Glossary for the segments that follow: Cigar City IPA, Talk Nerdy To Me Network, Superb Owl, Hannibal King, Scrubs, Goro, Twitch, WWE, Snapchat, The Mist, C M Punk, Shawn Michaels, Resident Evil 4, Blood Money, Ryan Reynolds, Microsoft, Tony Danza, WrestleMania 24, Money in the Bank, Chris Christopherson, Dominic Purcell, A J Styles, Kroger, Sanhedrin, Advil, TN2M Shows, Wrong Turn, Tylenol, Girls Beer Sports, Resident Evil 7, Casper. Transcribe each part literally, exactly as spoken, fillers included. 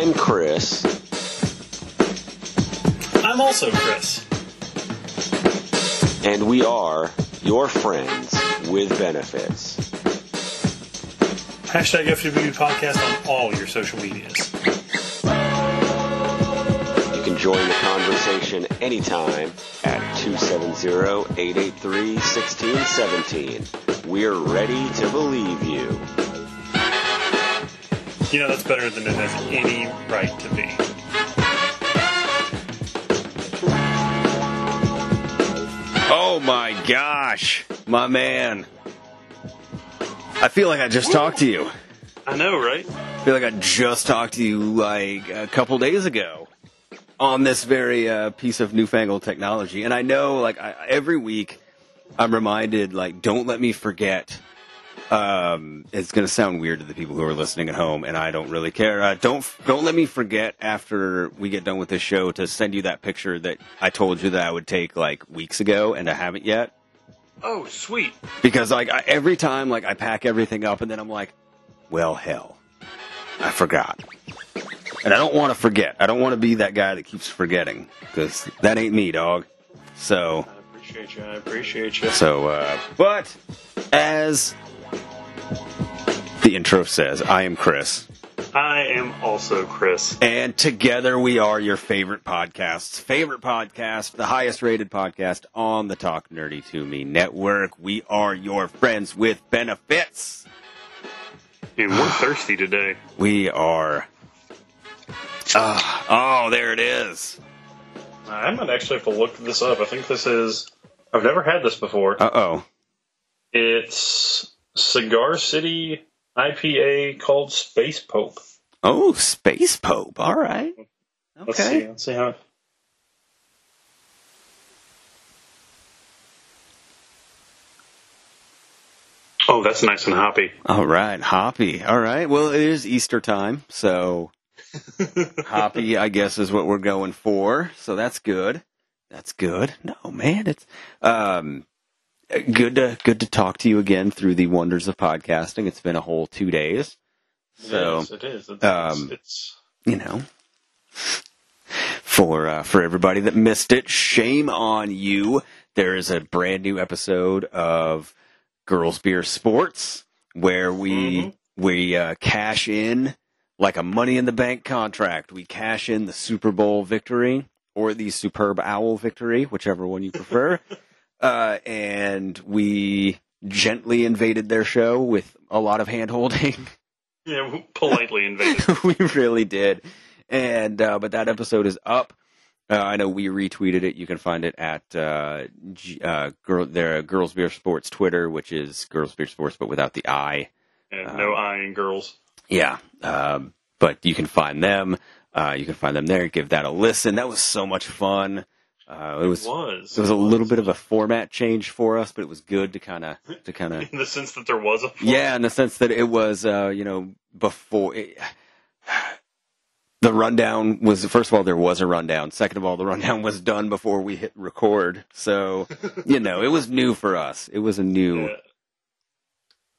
I'm Chris. I'm also Chris. And we are your friends with benefits. Hashtag F W B Podcast on all your social medias. You can join the conversation anytime at two seven zero, eight eight three, one six one seven. We're ready to believe you. You know, that's better than it has any right to be. Oh my gosh, my man. I feel like I just talked to you. I know, right? I feel like I just talked to you like a couple days ago on this very uh, piece of newfangled technology. And I know, like, I, every week I'm reminded, like, don't let me forget. Um, it's going to sound weird to the people who are listening at home, and I don't really care. Uh, don't don't let me forget after we get done with this show to send you that picture that I told you that I would take like weeks ago, and I haven't yet. Oh, sweet! Because like I, every time, like I pack everything up, and then I'm like, well, hell, I forgot, and I don't want to forget. I don't want to be that guy that keeps forgetting because that ain't me, dog. So I appreciate you. I appreciate you. So, uh, but as the intro says, I am Chris. I am also Chris. And together we are your favorite podcasts. Favorite podcast, the highest rated podcast on the Talk Nerdy To Me Network. We are your friends with benefits. And we're thirsty today. We are. Uh, oh, there it is. I might actually have to look this up. I think this is... I've never had this before. Uh-oh. It's... Cigar City I P A called Space Pope. Oh, Space Pope. All right. Okay. Let's see, let's see how... Oh, that's nice and hoppy. All right, hoppy. All right. Well, it is Easter time, so hoppy, I guess, is what we're going for. So that's good. That's good. No, man, it's... um. Good to good to talk to you again through the wonders of podcasting. It's been a whole two days. So, yes, it is. It's, um, it's, you know, for uh, for everybody that missed it, shame on you. There is a brand new episode of Girls Beer Sports where we mm-hmm. we uh, cash in like a Money in the Bank contract. We cash in the Super Bowl victory or the Superb Owl victory, whichever one you prefer. Uh, and we gently invaded their show with a lot of hand-holding. Yeah, we politely invaded. We really did. And, uh, but that episode is up. Uh, I know we retweeted it. You can find it at, uh, G- uh, girl, their Girls Beer Sports Twitter, which is Girls Beer Sports, but without the I. Yeah, um, no I in girls. Yeah. Um, but you can find them. Uh, you can find them there. Give that a listen. That was so much fun. Uh, it was, it was. It was a little bit of a format change for us, but it was good to kind of to kind of in the sense that there was a format. Yeah, in the sense that it was uh, you know before it, the rundown was first of all there was a rundown. Second of all, the rundown was done before we hit record. So you know it was new for us. It was a new. Yeah.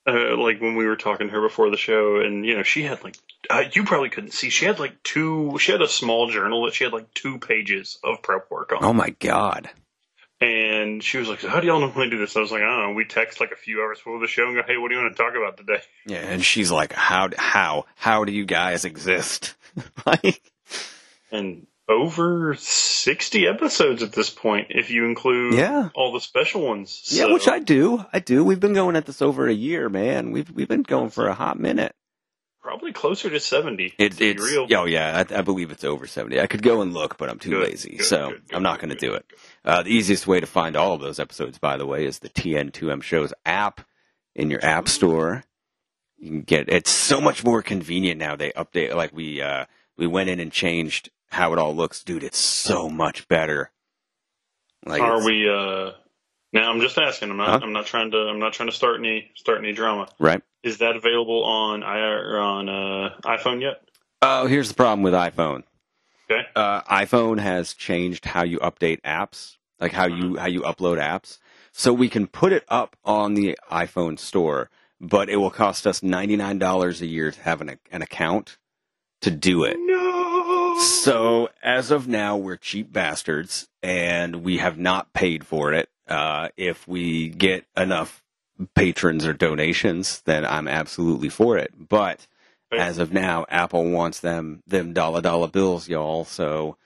Uh, like when we were talking to her before the show, and you know she had like uh, you probably couldn't see. She had like two. She had a small journal that she had like two pages of prep work on. Oh my god! And she was like, "So how do y'all normally do this?" I was like, "I don't know." We text like a few hours before the show and go, "Hey, what do you want to talk about today?" Yeah, and she's like, "How how how do you guys exist?" Like, and over sixty episodes at this point, if you include yeah. all the special ones. So. Yeah, which I do. I do. We've been going at this over a year, man. We've we've been going for a hot minute. Probably closer to seventy. It, to it's real. Oh, yeah. I, I believe it's over seventy. I could go and look, but I'm too good, lazy. Good, so good, good, I'm not going to do it. Uh, the easiest way to find all of those episodes, by the way, is the T N two M Shows app in your app store. You can get it's so much more convenient now. They update like we uh, we went in and changed how it all looks, dude. It's so much better. Like, are we? Uh, now I'm just asking. I'm not. Huh? I'm not trying to. I'm not trying to start any start any drama. Right? Is that available on on uh, iPhone yet? Oh, here's the problem with iPhone. Okay. Uh, iPhone has changed how you update apps, like how mm-hmm. you how you upload apps. So we can put it up on the iPhone store, but it will cost us ninety-nine dollars a year to have an an account to do it. No. So as of now, we're cheap bastards, and we have not paid for it. Uh, if we get enough patrons or donations, then I'm absolutely for it. But as of now, Apple wants them them dollar dollar bills, y'all. So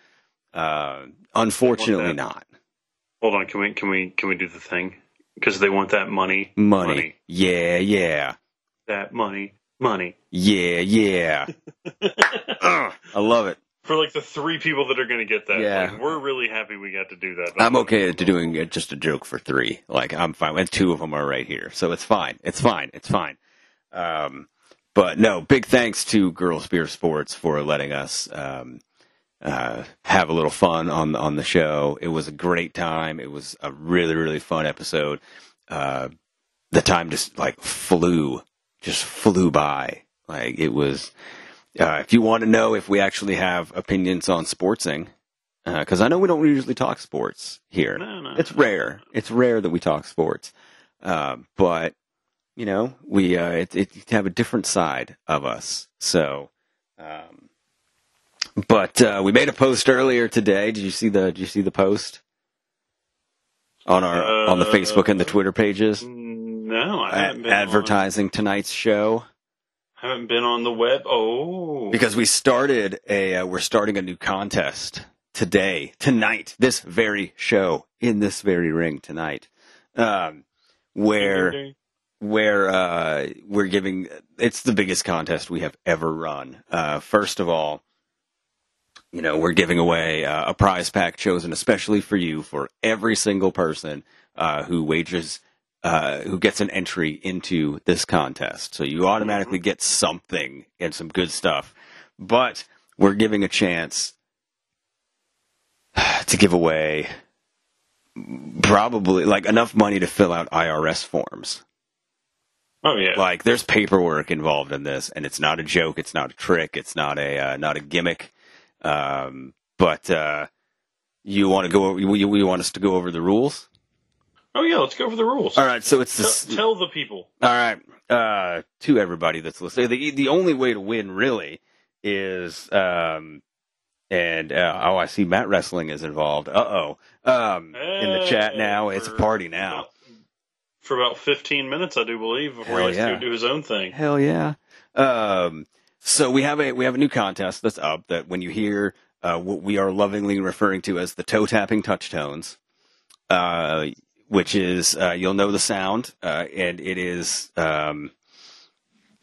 uh, unfortunately, not. Hold on, can we can we can we do the thing? Because they want that money, money, money. Yeah, yeah. That money, money. Yeah, yeah. uh, I love it. For like the three people that are going to get that, yeah. Like, we're really happy we got to do that. I'm okay at doing it just a joke for three. Like I'm fine, and two of them are right here, so it's fine. It's fine. It's fine. Um, but no, big thanks to Girls Beer Sports for letting us um, uh, have a little fun on on the show. It was a great time. It was a really really fun episode. Uh, the time just like flew, just flew by. Like it was. Uh, if you want to know if we actually have opinions on sportsing, because uh, I know we don't usually talk sports here. No, no, it's rare. It's rare that we talk sports. Uh, but, you know, we uh, it, it have a different side of us. So, um, but uh, we made a post earlier today. Did you see the Did you see the post on our uh, on the Facebook and the Twitter pages? No, I haven't been advertising on tonight's show. Haven't been on the web. Oh, because we started a uh, we're starting a new contest today, tonight, this very show in this very ring tonight, um, where where uh, we're giving. It's the biggest contest we have ever run. Uh, first of all, you know we're giving away uh, a prize pack chosen especially for you for every single person uh, who wagers. Uh, who gets an entry into this contest. So you automatically get something and some good stuff. But we're giving a chance to give away probably like enough money to fill out I R S forms. Oh, yeah. Like there's paperwork involved in this, and it's not a joke. It's not a trick. It's not a uh, not a gimmick. Um, but uh, you want to go over, you, you want us to go over the rules? Oh, yeah, let's go over the rules. All right, so it's... This, tell, tell the people. All right, uh, to everybody that's listening. The, the only way to win, really, is... Um, and, uh, oh, I see Matt Wrestling is involved. Uh-oh. Um, hey, in the chat now, for, it's a party now. For about fifteen minutes, I do believe, before Hell he has yeah. to do his own thing. Hell yeah. Um, so we have a we have a new contest that's up that when you hear uh, what we are lovingly referring to as the toe-tapping touch tones... Uh, Which is, uh, you'll know the sound, uh, and it is, um,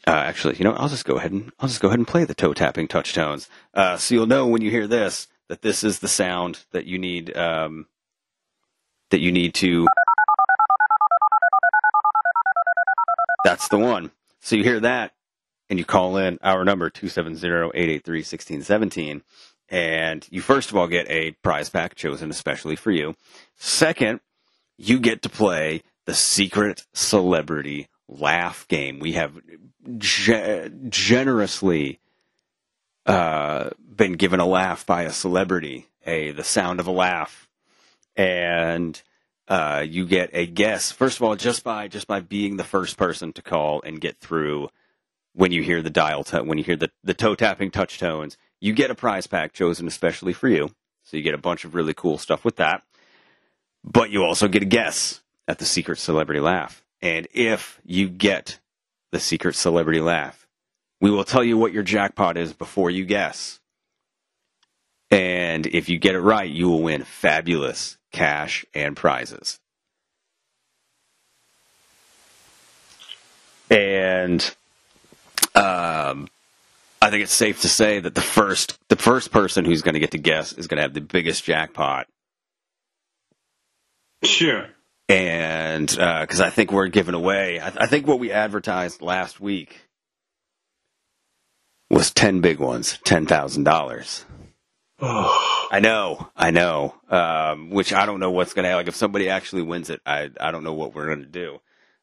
uh, actually, you know, I'll just go ahead and, I'll just go ahead and play the toe tapping touch tones. Uh, so you'll know when you hear this, that this is the sound that you need, um, that you need to, that's the one. So you hear that, and you call in our number, two seven zero, eight eight three, one six one seven, and you first of all get a prize pack chosen especially for you. Second, you get to play the Secret Celebrity Laugh Game. We have ge- generously uh, been given a laugh by a celebrity, a the sound of a laugh, and uh, you get a guess. First of all, just by just by being the first person to call and get through, when you hear the dial tone, when you hear the the toe tapping touch tones, you get a prize pack chosen especially for you. So you get a bunch of really cool stuff with that. But you also get a guess at the Secret Celebrity Laugh. And if you get the Secret Celebrity Laugh, we will tell you what your jackpot is before you guess. And if you get it right, you will win fabulous cash and prizes. And um, I think it's safe to say that the first, the first person who's going to get to guess is going to have the biggest jackpot. Sure. And because uh, I think we're giving away, I, th- I think what we advertised last week was ten big ones, ten thousand dollars. Oh. I know, I know, um, which I don't know what's going to happen. Like, if somebody actually wins it, I, I don't know what we're going to do.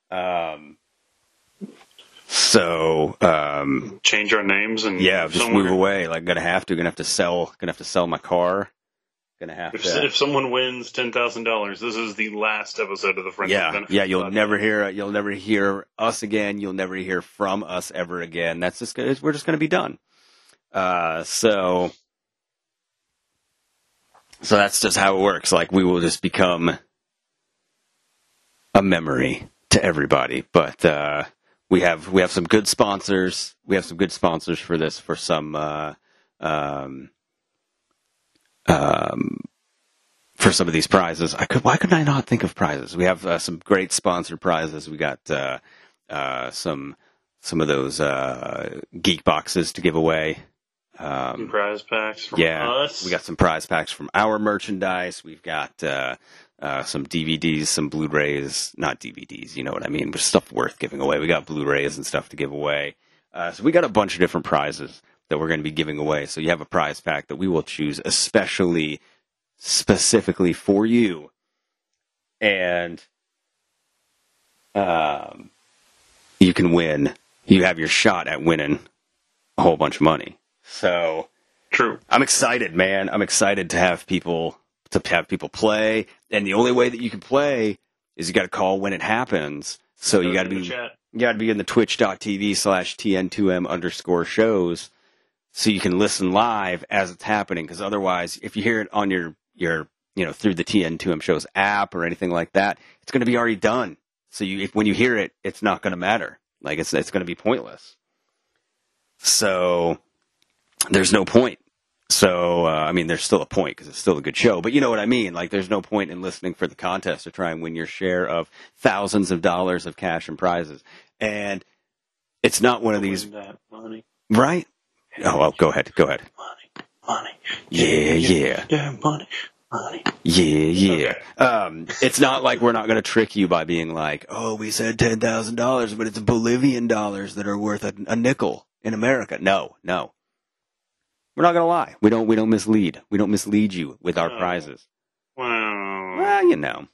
Um, so. Um, Change our names and. Yeah, just somewhere. Move away. Like, going to have to, going to have to sell, going to have to sell my car. Gonna have if, to, if someone wins ten thousand dollars, this is the last episode of the Friends. Yeah, yeah. You'll podcast. never hear. You'll never hear us again. You'll never hear from us ever again. That's just. We're just gonna be done. Uh, so, So that's just how it works. Like, we will just become a memory to everybody. But uh, we have we have some good sponsors. We have some good sponsors for this, for some uh, um, um, for some of these prizes. I could why could I not think of prizes? We have uh, some great sponsored prizes. We got uh, uh, some some of those uh, geek boxes to give away. Um, some prize packs from yeah, us. We got some prize packs from our merchandise. We've got uh, uh, some D V Ds, some Blu-rays. Not D V Ds, you know what I mean, but stuff worth giving away. We got Blu-rays and stuff to give away. Uh, so we got a bunch of different prizes that we're going to be giving away. So you have a prize pack that we will choose especially, specifically for you. And um, you can win. You have your shot at winning a whole bunch of money. So true. I'm excited, man. I'm excited to have people to have people play. And the only way that you can play is you got to call when it happens. So Go you got to be you got to be in the twitch dot t v slash T N two M underscore shows so you can listen live as it's happening. Because otherwise, if you hear it on your your you know through the T N two M Shows app or anything like that, it's going to be already done. So you if, when you hear it, it's not going to matter. Like it's it's going to be pointless. So. There's no point. So, uh, I mean, there's still a point because it's still a good show. But you know what I mean? Like, there's no point in listening for the contest to try and win your share of thousands of dollars of cash and prizes. And it's not one of these... Money. Right? Oh, well, go ahead. Go ahead. Money. Money. Yeah, yeah. Yeah, money. Money. Yeah, yeah. Okay. Um, it's not like we're not going to trick you by being like, oh, we said ten thousand dollars, but it's Bolivian dollars that are worth a, a nickel in America. No, no. We're not gonna lie. We don't. We don't mislead. We don't mislead you with our uh, prizes. Wow. Well, you know.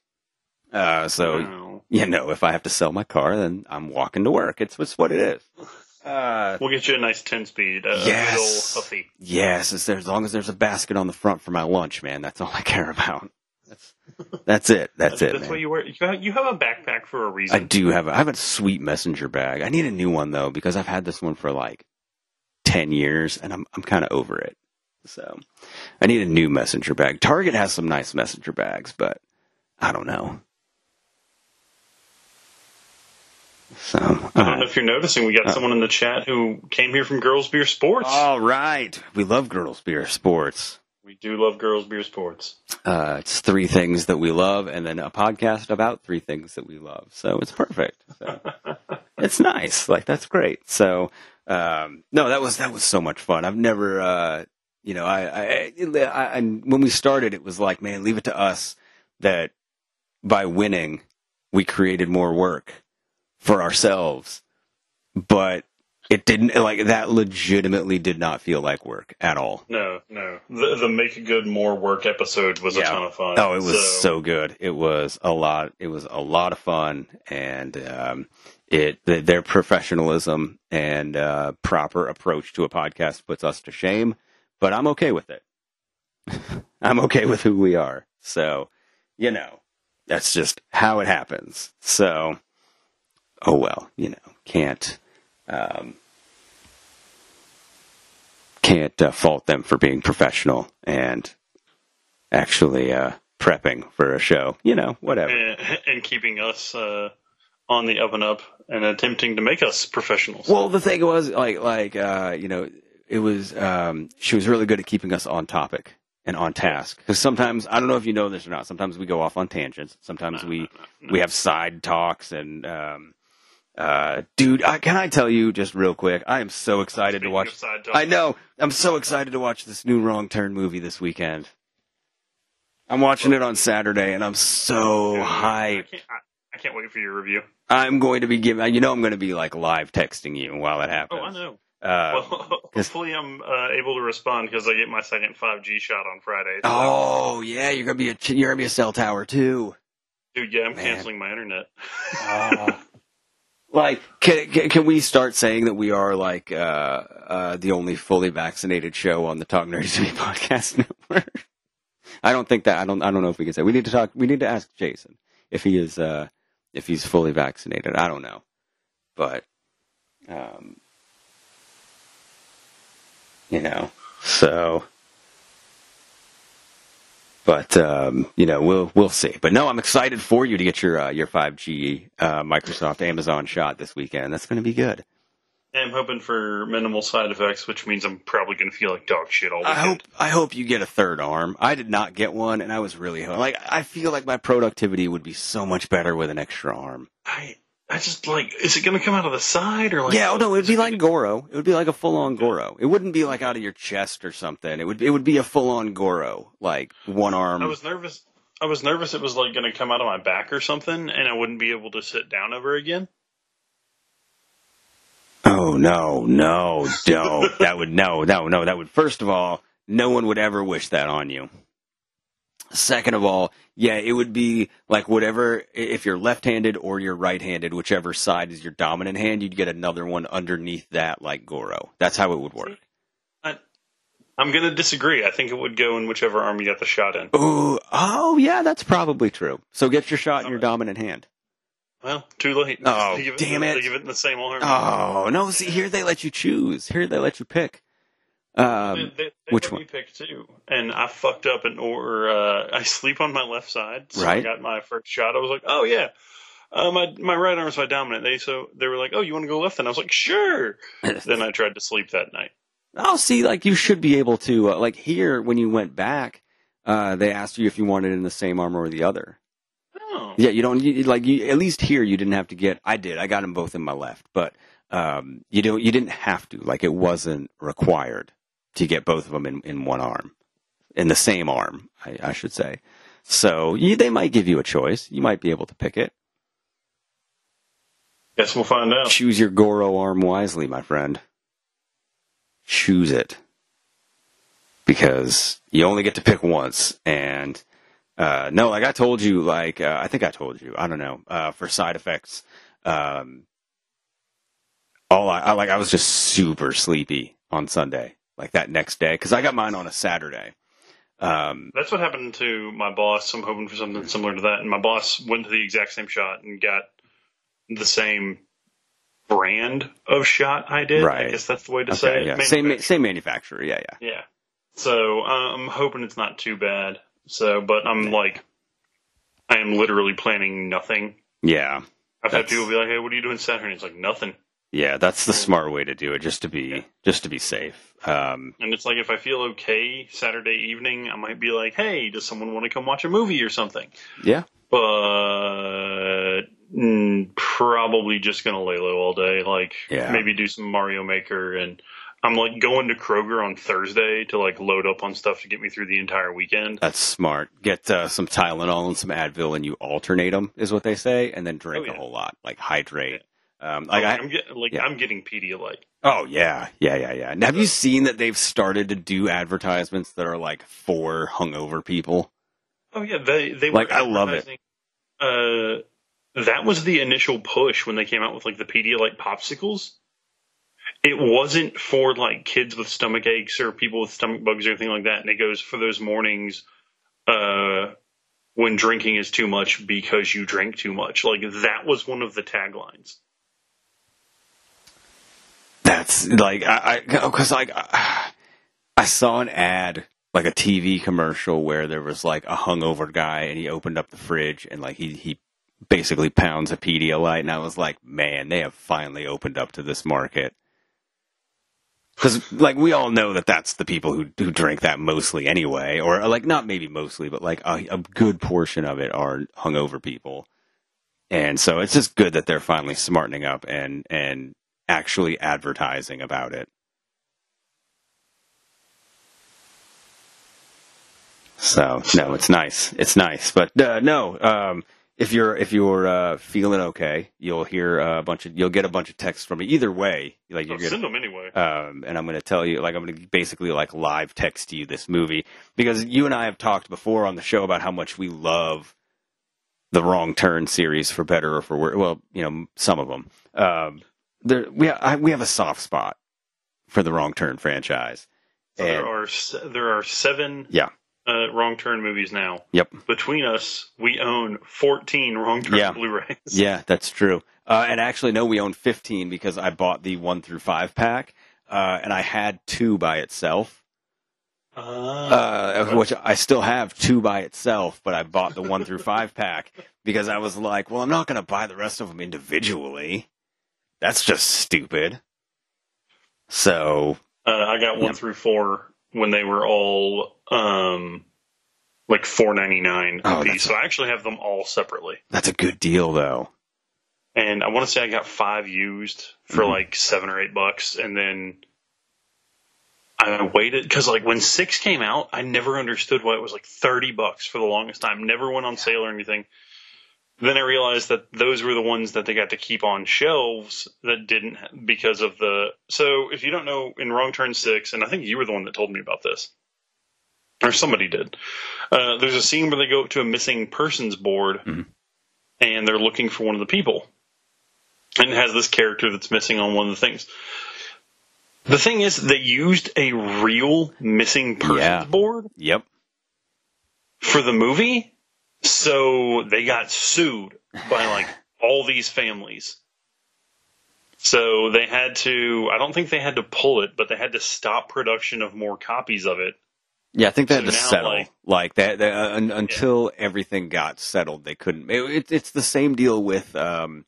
Uh, so wow. you know, if I have to sell my car, then I'm walking to work. It's, it's what it is. Uh, we'll get you a nice ten-speed. Uh, yes. Little puppy. Yes. As, as long as there's a basket on the front for my lunch, man. That's all I care about. That's that's it. That's, that's it. That's man. What you wear. You have, you have a backpack for a reason. I do have. A, I have a sweet messenger bag. I need a new one though because I've had this one for like. ten years, and I'm I'm kind of over it. So I need a new messenger bag. Target has some nice messenger bags, but I don't know. So uh, I don't know if you're noticing, we got uh, someone in the chat who came here from Girls Beer Sports. All right, we love Girls Beer Sports. We do love Girls Beer Sports. Uh, it's three things that we love, and then a podcast about three things that we love. So it's perfect. So it's nice. Like that's great. So. Um, no, that was, that was so much fun. I've never, uh, you know, I, I, I, I, when we started, it was like, man, leave it to us that by winning, we created more work for ourselves, but it didn't like that legitimately did not feel like work at all. No, no. The, the make good more work episode was yeah. a ton of fun. Oh, it was so. so good. It was a lot. It was a lot of fun. And, um, It their professionalism and uh, proper approach to a podcast puts us to shame, but I'm okay with it. I'm okay with who we are. So, you know, that's just how it happens. So, oh well, you know, can't um, can't uh, fault them for being professional and actually uh, prepping for a show. You know, whatever, and, and keeping us. Uh... on the up and up and attempting to make us professionals. Well, the thing was like, like, uh, you know, it was, um, she was really good at keeping us on topic and on task. Cause sometimes, I don't know if you know this or not. Sometimes we go off on tangents. Sometimes no, we, no, no, no. we have side talks and, um, uh, dude, I, can I tell you just real quick? I am so excited Speaking to watch. Side talks. I know. I'm so excited to watch this new Wrong Turn movie this weekend. I'm watching it on Saturday and I'm so hyped. I can't wait for your review. I'm going to be giving, you know, I'm going to be like live texting you while it happens. Oh, I know. Uh, well, hopefully I'm uh, able to respond because I get my second five G shot on Friday. So. Oh yeah, you're gonna be a you're gonna be a cell tower too. Dude, yeah, I'm Man. canceling my internet. uh, like, can, can can we start saying that we are like uh, uh, the only fully vaccinated show on the Talk Nerdy To Me Podcast Network? I don't think that I don't I don't know if we can say we need to talk. We need to ask Jason if he is. Uh, If he's fully vaccinated, I don't know, but um, you know, so But, um, you know, we'll we'll see. But, no, I'm excited for you to get your uh, your five G uh, Microsoft Amazon shot this weekend. That's going to be good. I'm hoping for minimal side effects, which means I'm probably going to feel like dog shit all weekend. I hope, I hope you get a third arm. I did not get one, and I was really hoping. Like, I feel like my productivity would be so much better with an extra arm. I I just, like, is it going to come out of the side? Or like? Yeah, oh, no, it would be like Goro. It would be like a full-on Goro. It wouldn't be, like, out of your chest or something. It would It would be a full-on Goro, like, one arm. I was nervous. I was nervous it was, like, going to come out of my back or something, and I wouldn't be able to sit down ever again. Oh, no, no, no, that would, no, no, no, that would, first of all, no one would ever wish that on you. Second of all, yeah, it would be like whatever, if you're left-handed or you're right-handed, whichever side is your dominant hand, you'd get another one underneath that, like Goro. That's how it would work. I, I'm going to disagree. I think it would go in whichever arm you got the shot in. Ooh, oh, yeah, that's probably true. So get your shot in your dominant hand. Well, too late. Oh, they give it, damn it. They give it in the same arm. Oh, no. See, here they let you choose. Here they let you pick. Um, they, they, they which one? They let me pick, too. And I fucked up, and or uh, I sleep on my left side. So right. I got my first shot. I was like, oh, yeah. Uh, my my right arm is my dominant. They so they were like, oh, you want to go left? And I was like, sure. Then I tried to sleep that night. Oh, see, like, you should be able to. Uh, like, here, when you went back, uh, they asked you if you wanted it in the same arm or the other. Yeah, you don't you, like you, at least here you didn't have to get. I did. I got them both in my left, but um, you don't. You didn't have to. Like it wasn't required to get both of them in, in one arm, in the same arm, I, I should say. So you, they might give you a choice. You might be able to pick it. Guess we'll find out. Choose your Goro arm wisely, my friend. Choose it because you only get to pick once, and. Uh, no, like I told you, like, uh, I think I told you, I don't know, uh, for side effects, um, all I, I, like, I was just super sleepy on Sunday, like that next day, because I got mine on a Saturday. Um, That's what happened to my boss. I'm hoping for something similar to that. And my boss went to the exact same shot and got the same brand of shot I did. Right. I guess that's the way to okay, say it. Yeah. Same, same manufacturer. Yeah. Yeah. Yeah. So uh, I'm hoping it's not too bad. So, but I'm like, I am literally planning nothing. Yeah. I've had people be like, hey, what are you doing Saturday? And it's like, nothing. Yeah, that's the smart way to do it, just to be, yeah. just to be safe. Um, and it's like, if I feel okay Saturday evening, I might be like, hey, does someone want to come watch a movie or something? Yeah. But mm, probably just going to lay low all day. Like, yeah. Maybe do some Mario Maker. And I'm, like, going to Kroger on Thursday to, like, load up on stuff to get me through the entire weekend. That's smart. Get uh, some Tylenol and some Advil, and you alternate them, is what they say, and then drink oh, yeah. a whole lot. Like, hydrate. Yeah. Um, like, I, I'm, get, like yeah. I'm getting Pedialyte. Oh, yeah. Yeah, yeah, yeah. And have you seen that they've started to do advertisements that are, like, for hungover people? Oh, yeah. They, they were like, I love it. Uh, that was the initial push when they came out with, like, the Pedialyte popsicles. It wasn't for, like, kids with stomach aches or people with stomach bugs or anything like that. And it goes for those mornings uh, when drinking is too much because you drink too much. Like, that was one of the taglines. That's, like, I, because, like, I, I saw an ad, like, a T V commercial where there was, like, a hungover guy and he opened up the fridge and, like, he, he basically pounds a Pedialyte. And I was like, man, they have finally opened up to this market. Because, like, we all know that that's the people who, who drink that mostly anyway. Or, like, not maybe mostly, but, like, a, a good portion of it are hungover people. And so it's just good that they're finally smartening up and, and actually advertising about it. So, no, it's nice. It's nice. But, uh, no, um... If you're if you're uh, feeling okay, you'll hear a bunch of you'll get a bunch of texts from me. Either way, like you'll get, send them anyway. Um, and I'm going to tell you, like I'm going to basically like live text you this movie because you and I have talked before on the show about how much we love the Wrong Turn series for better or for worse. Well, you know, some of them. Um, there we ha- I, we have a soft spot for the Wrong Turn franchise. So and, there are there are seven. Yeah. Uh, Wrong Turn movies now. Yep. Between us, we own fourteen Wrong Turn yeah. Blu-rays. Yeah, that's true. Uh, and actually, no, we own fifteen because I bought the one through five pack, uh, and I had two by itself. Uh, uh, which I still have two by itself, but I bought the one through five pack because I was like, well, I'm not going to buy the rest of them individually. That's just stupid. So uh, I got one yeah. through four when they were all um, like four ninety-nine oh, a piece. So I actually have them all separately. That's a good deal, though. And I want to say I got five used for mm-hmm. like seven or eight bucks, and then I waited because, like, when six came out, I never understood why it was like thirty bucks for the longest time. Never went on sale or anything. Then I realized that those were the ones that they got to keep on shelves that didn't because of the. So if you don't know, in Wrong Turn six, and I think you were the one that told me about this, or somebody did, uh, there's a scene where they go to a missing persons board mm-hmm. and they're looking for one of the people. And it has this character that's missing on one of the things. The thing is, they used a real missing persons yeah. board yep. for the movie, so they got sued by, like, all these families. So they had to, I don't think they had to pull it, but they had to stop production of more copies of it. Yeah, I think they had so to now, settle. Like, like that, that uh, un, until yeah. everything got settled, they couldn't. It, it, it's the same deal with, um,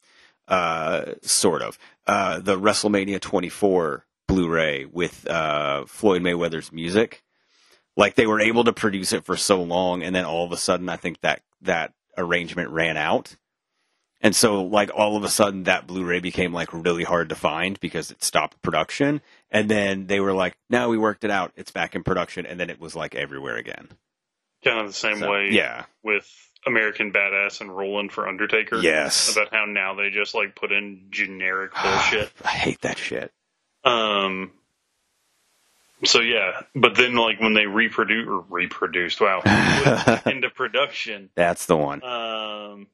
uh, sort of, uh, the WrestleMania twenty-four Blu-ray with uh, Floyd Mayweather's music. Like, they were able to produce it for so long, and then all of a sudden, I think that that arrangement ran out. And so, like, all of a sudden, that Blu-ray became, like, really hard to find because it stopped production. And then they were like, no, we worked it out. It's back in production. And then it was, like, everywhere again. Kind of the same so, way yeah. with American Badass and Roland for Undertaker. Yes. About how now they just, like, put in generic bullshit. I hate that shit. Um, so yeah, but then like when they reproduce or reproduced, wow, into production, that's the one. Um,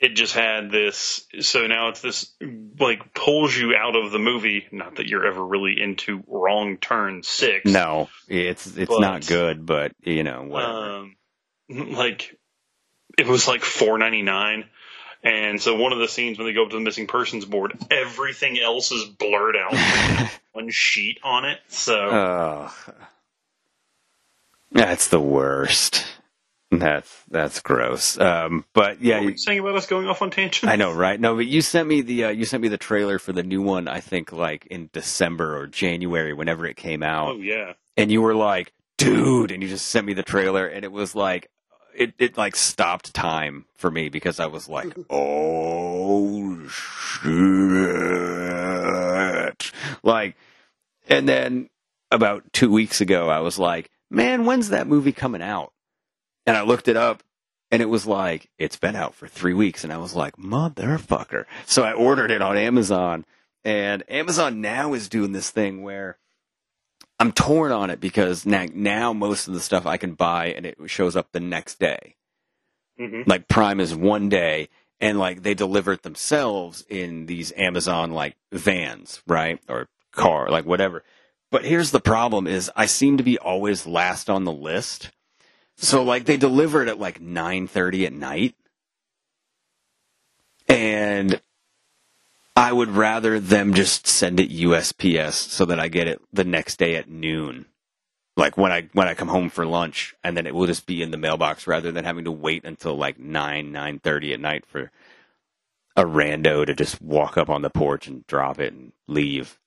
it just had this, so now it's this like pulls you out of the movie. Not that you're ever really into Wrong Turn six. No, it's, it's but, not good, but you know, whatever. Um, like it was like four ninety-nine. And so one of the scenes when they go up to the missing persons board, everything else is blurred out. One sheet on it. So oh, that's the worst. That's that's gross. Um, but yeah, what were you saying about us going off on tangents? I know, right? No, but you sent me the uh, you sent me the trailer for the new one. I think like in December or January, whenever it came out. Oh yeah. And you were like, dude, and you just sent me the trailer, and it was like. It, it like stopped time for me because I was like, oh shit. Like, and then about two weeks ago, I was like, man, when's that movie coming out? And I looked it up and it was like, it's been out for three weeks. And I was like, motherfucker. So I ordered it on Amazon, and Amazon now is doing this thing where I'm torn on it because now, now most of the stuff I can buy and it shows up the next day. Mm-hmm. Like Prime is one day, and like they deliver it themselves in these Amazon like vans, right? Or car, like whatever. But here's the problem is I seem to be always last on the list. So like they deliver it at like nine thirty at night. And I would rather them just send it U S P S so that I get it the next day at noon, like when I when I come home for lunch, and then it will just be in the mailbox rather than having to wait until like nine nine thirty at night for a rando to just walk up on the porch and drop it and leave.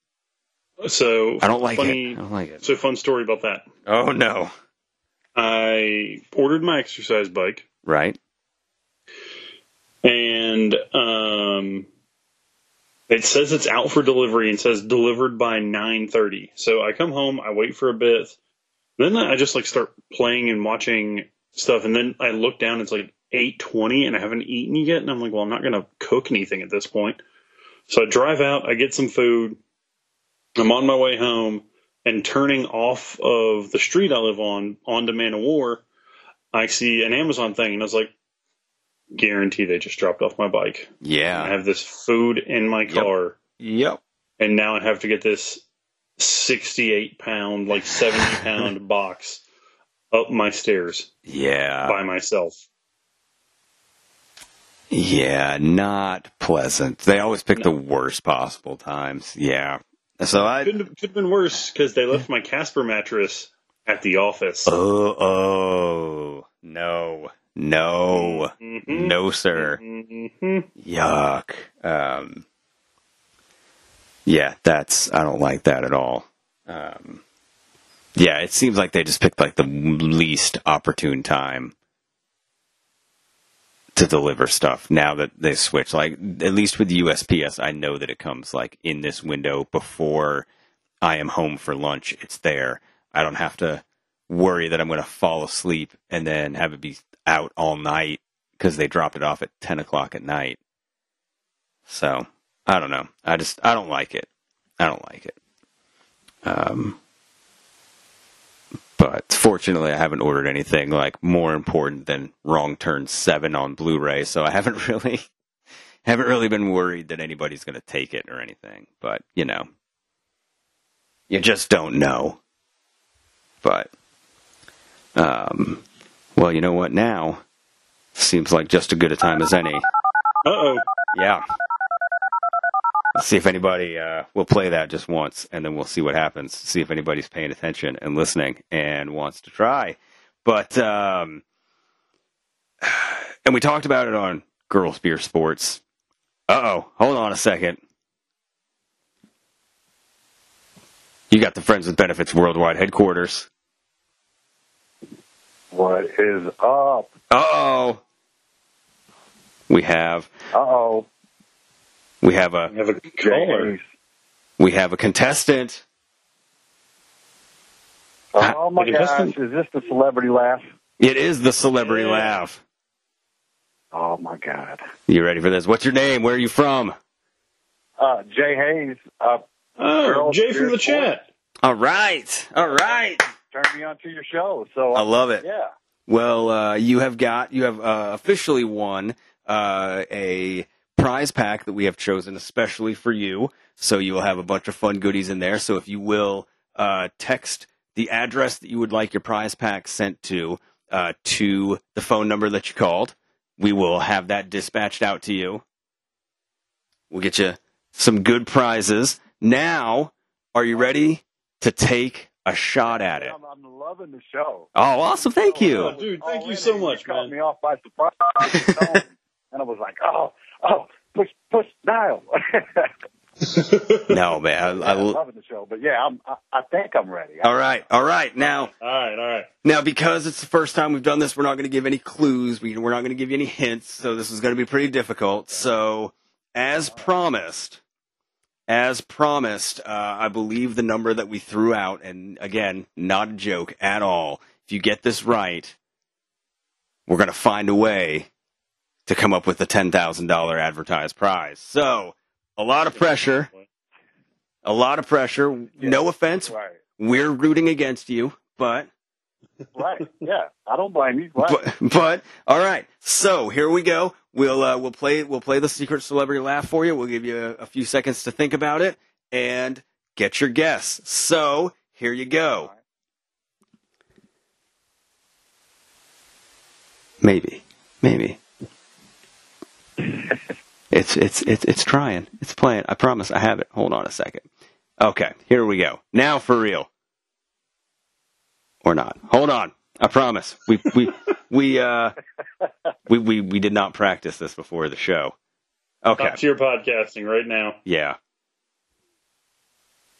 So I don't like funny, it. I don't like it. So fun story about that. Oh no! I ordered my exercise bike. Right. And um. It says it's out for delivery and says delivered by nine thirty. So I come home, I wait for a bit. Then I just like start playing and watching stuff. And then I look down, it's like eight twenty and I haven't eaten yet. And I'm like, well, I'm not going to cook anything at this point. So I drive out, I get some food. I'm on my way home, and turning off of the street I live on, onto Man-O-War, I see an Amazon thing. And I was like, guarantee they just dropped off my bike. Yeah. I have this food in my car. Yep. Yep. And now I have to get this sixty-eight pound, like seventy pound box up my stairs. Yeah. By myself. Yeah. Not pleasant. They always pick no. the worst possible times. Yeah. So I. Could have been worse because they left my Casper mattress at the office. Oh, oh no, no, mm-hmm. no, sir. Mm-hmm. Yuck. Um, yeah, that's, I don't like that at all. Um, yeah, it seems like they just picked like the least opportune time to deliver stuff now that they switch. Like, at least with the U S P S, I know that it comes like in this window before I am home for lunch. It's there. I don't have to worry that I'm going to fall asleep and then have it be out all night because they dropped it off at ten o'clock at night. So I don't know. I just, I don't like it. I don't like it. Um, But fortunately, I haven't ordered anything like more important than Wrong Turn seven on Blu-ray, so I haven't really, haven't really been worried that anybody's going to take it or anything. But you know, you just don't know. But, um, well, you know what? Now seems like just as good a time as any. Uh-oh. Yeah. Let's see if anybody, uh, we'll play that just once, and then we'll see what happens. See if anybody's paying attention and listening and wants to try. But, um, and we talked about it on Girls Beer Sports. Uh-oh, hold on a second. You got the Friends with Benefits Worldwide Headquarters. What is up? Uh-oh. We have... Uh-oh. We have a, we have a caller. We have a contestant. Oh my gosh, is this the celebrity laugh? It is the celebrity laugh. Oh my God. You ready for this? What's your name? Where are you from? Uh, Jay Hayes. Uh, oh, Jay from the chat. All right. All right. Turn me on to your show. So I love it. Yeah. Well, uh, you have got, you have uh, officially won uh, a... prize pack that we have chosen especially for you, so you will have a bunch of fun goodies in there. So if you will uh, text the address that you would like your prize pack sent to, uh, to the phone number that you called, we will have that dispatched out to you. We'll get you some good prizes. Now, are you ready to take a shot at it? I'm, I'm loving the show. Oh, awesome. Thank you. Oh, dude, thank oh, you so much, you man. You caught me off by surprise. And I was like, oh, oh, push, push, dial. No, man. I, I, I'm loving the show, but yeah, I'm, I, I think I'm ready. All right, all right. Now, all right, all right. Now, because it's the first time we've done this, we're not going to give any clues. We, we're not going to give you any hints, so this is going to be pretty difficult. So, as promised, as promised, uh, I believe the number that we threw out, and again, not a joke at all. If you get this right, we're going to find a way to come up with the ten thousand dollars advertised prize. So, a lot of pressure. A lot of pressure. Yeah, no offense. Right. We're rooting against you, but... Right, yeah. I don't blame you. Right. But, but, all right. So, here we go. We'll uh, we'll play we'll play the secret celebrity laugh for you. We'll give you a, a few seconds to think about it and get your guess. So, here you go. Right. Maybe. Maybe. It's, it's, it's, it's trying. It's playing. I promise I have it. Hold on a second. Okay, here we go. Now for real. Or not. Hold on. I promise. We, we, we, uh, we, we, we did not practice this before the show. Okay. Top tier podcasting right now. Yeah.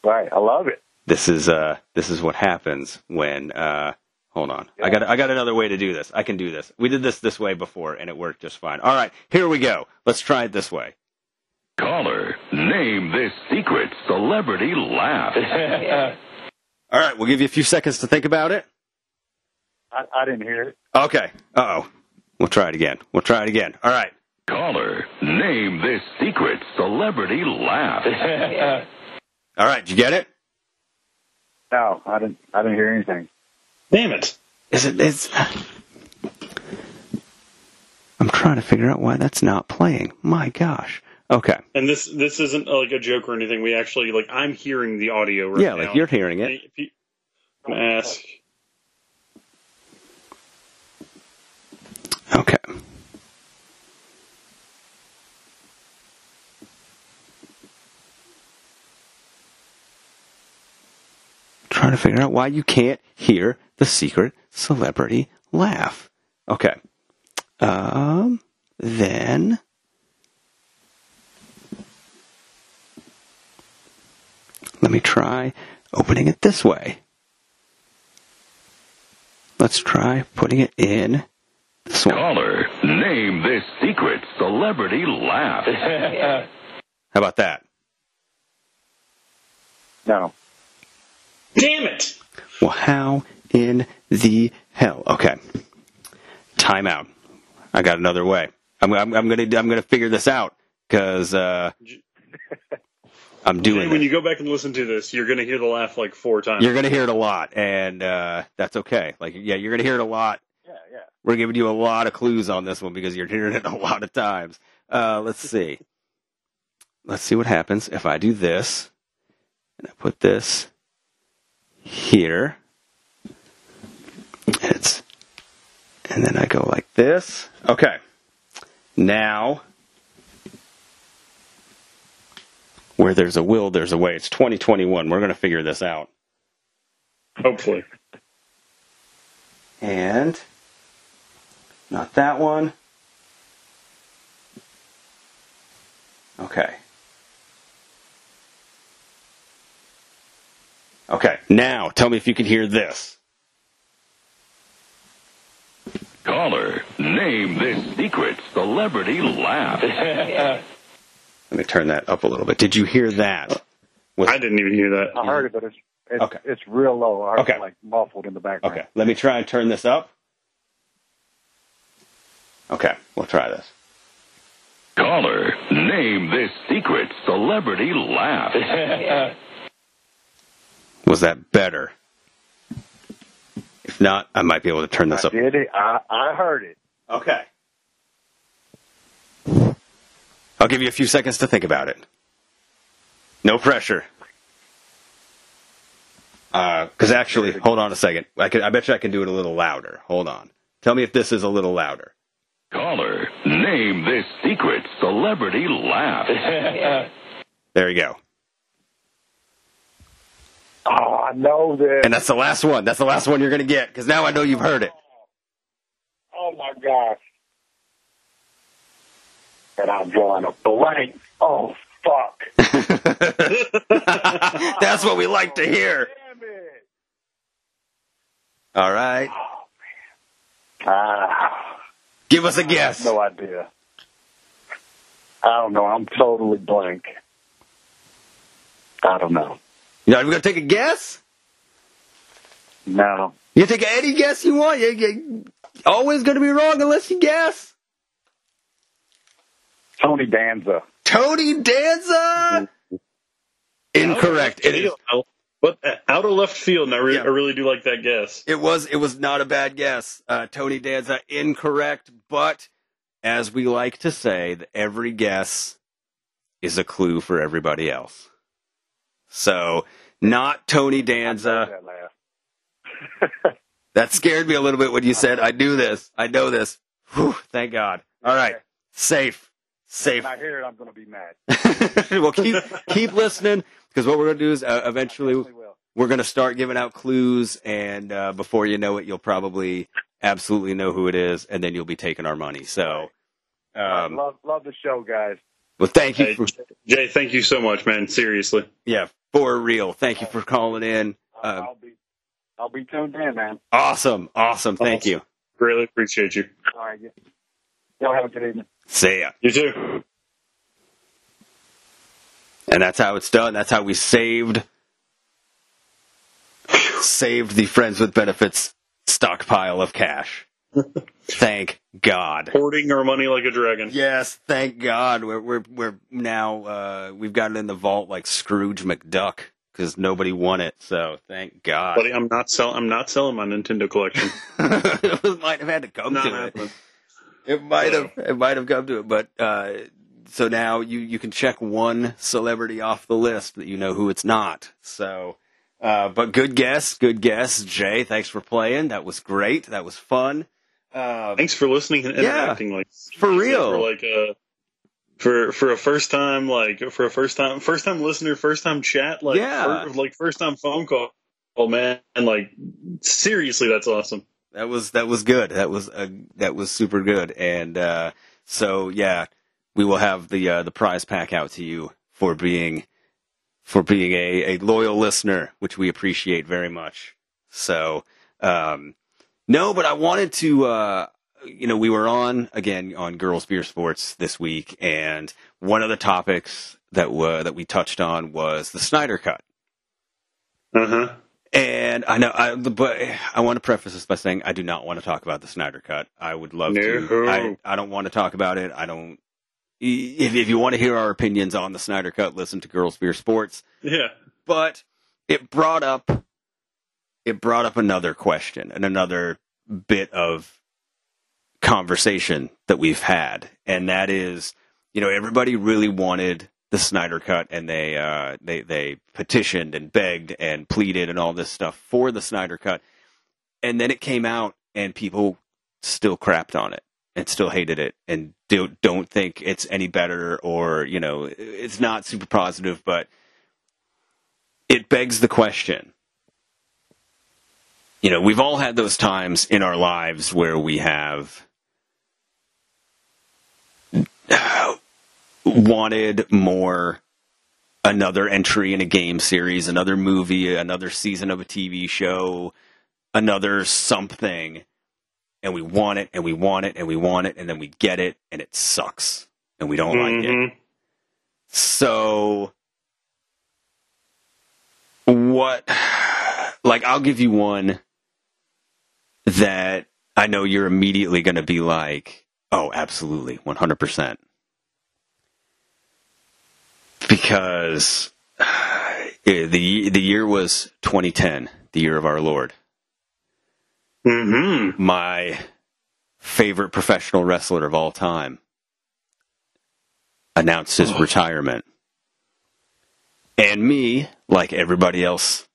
Right. I love it. This is, uh, this is what happens when, uh, hold on. Yeah. I got I got another way to do this. I can do this. We did this this way before, and it worked just fine. All right, here we go. Let's try it this way. Caller, name this secret celebrity laugh. Yeah. All right, we'll give you a few seconds to think about it. I, I didn't hear it. Okay. Uh-oh. We'll try it again. We'll try it again. All right. Caller, name this secret celebrity laugh. Yeah. All right, did you get it? No, I didn't, I didn't hear anything. Damn it. Is it, it's, I'm trying to figure out why that's not playing. My gosh. Okay. And this this isn't like a joke or anything. We actually, like, I'm hearing the audio right yeah, now. Yeah, like you're hearing it. If you, I'm going to ask. Okay. trying to figure out why you can't hear the secret celebrity laugh. Okay. Um, then... Let me try opening it this way. Let's try putting it in this one. Caller, name this secret celebrity laugh. How about that? No. Damn it! Well, how in the hell? Okay. Time out. I got another way. I'm, I'm, I'm gonna I'm gonna figure this out because. Uh, I'm doing okay, when it. You go back and listen to this, you're going to hear the laugh like four times. You're going to hear it a lot, and uh, that's okay. Like, yeah, you're going to hear it a lot. Yeah, yeah. We're giving you a lot of clues on this one because you're hearing it a lot of times. Uh, let's see. Let's see what happens if I do this, and I put this here. And, it's, and then I go like this. Okay. Now... Where there's a will, there's a way. It's twenty twenty-one. We're going to figure this out. Hopefully. And not that one. Okay. Okay. Now, tell me if you can hear this. Caller, name this secret celebrity laugh. Let me turn that up a little bit. Did you hear that? With, I didn't even hear that. I heard it, but it's it's, okay. It's real low. I heard okay. It like muffled in the background. Okay, let me try and turn this up. Okay, we'll try this. Caller, name this secret celebrity laugh. Was that better? If not, I might be able to turn this I up. Did it? I, I heard it. Okay. I'll give you a few seconds to think about it. No pressure. Because uh, actually, hold on a second. I, can, I bet you I can do it a little louder. Hold on. Tell me if this is a little louder. Caller, name this secret celebrity laugh. There you go. Oh, I know this. And that's the last one. That's the last one you're going to get. Because now I know you've heard it. Oh, my gosh. And I'm drawing a blank. Oh, fuck. That's what we like to hear. Oh, damn it. All right. Oh, man. Uh, Give us a guess. I have no idea. I don't know. I'm totally blank. I don't know. You're not even going to take a guess? No. You take any guess you want. You're, you're always going to be wrong unless you guess. Tony Danza. Tony Danza? Mm-hmm. Incorrect. It is. But out of left field, and I, re- yeah. I really do like that guess. It was it was not a bad guess. Uh, Tony Danza, incorrect. But as we like to say, every guess is a clue for everybody else. So, not Tony Danza. That, that scared me a little bit when you said, I do this. I know this. Whew, thank God. All right. Safe. Safe. When I hear it, I'm going to be mad. Well, keep keep listening, because what we're going to do is uh, eventually we're going to start giving out clues, and uh, before you know it, you'll probably absolutely know who it is, and then you'll be taking our money. So, um, love love the show, guys. Well, thank you, hey, for, Jay. Thank you so much, man. Seriously. Yeah, for real. Thank you for calling in. Uh, I'll be I'll be tuned in, man. Awesome, awesome. Thank awesome. you. Really appreciate you. All right. Yeah. Y'all have a good evening. See ya. You too. And that's how it's done. That's how we saved saved the Friends with Benefits stockpile of cash. Thank God. Hoarding our money like a dragon. Yes, thank God. We're we're we're now uh, we've got it in the vault like Scrooge McDuck because nobody won it. So thank God. Buddy, I'm not selling. I'm not selling my Nintendo collection. Might have had to come not to happening. it. It might have, it might have come to it, but uh, so now you, you can check one celebrity off the list that you know who it's not. So, uh, but good guess, good guess, Jay. Thanks for playing. That was great. That was fun. Um, thanks for listening and interacting. Yeah, like for real, for like a for for a first time, like for a first time, first time listener, first time chat, like yeah. for, like first time phone call. Oh man, like seriously, that's awesome. That was that was good. That was uh, that was super good. And uh, so yeah, we will have the uh, the prize pack out to you for being for being a, a loyal listener, which we appreciate very much. So um, no, but I wanted to. Uh, You know, we were on, again, on Girls Beer Sports this week, and one of the topics that were, that we touched on was the Snyder Cut. Uh-huh. And I know, I, but I want to preface this by saying I do not want to talk about the Snyder Cut. I would love no. to. I, I don't want to talk about it. I don't. If, if you want to hear our opinions on the Snyder Cut, listen to Girls Beer Sports. Yeah. But it brought up, it brought up another question and another bit of conversation that we've had, and that is, you know, everybody really wanted the Snyder Cut, and they uh they they petitioned and begged and pleaded and all this stuff for the Snyder Cut, and then it came out and people still crapped on it and still hated it and do, don't think it's any better, or, you know, it's not super positive. But it begs the question. You know, we've all had those times in our lives where we have wanted more, another entry in a game series, another movie, another season of a T V show, another something, and we want it, and we want it, and we want it, and then we get it, and it sucks, and we don't mm-hmm. like it. So, what, like, I'll give you one that I know you're immediately going to be like, oh, absolutely, one hundred percent. Because the the year was twenty ten, the year of our Lord. Mm-hmm. My favorite professional wrestler of all time announced his oh. retirement. And me, like everybody else,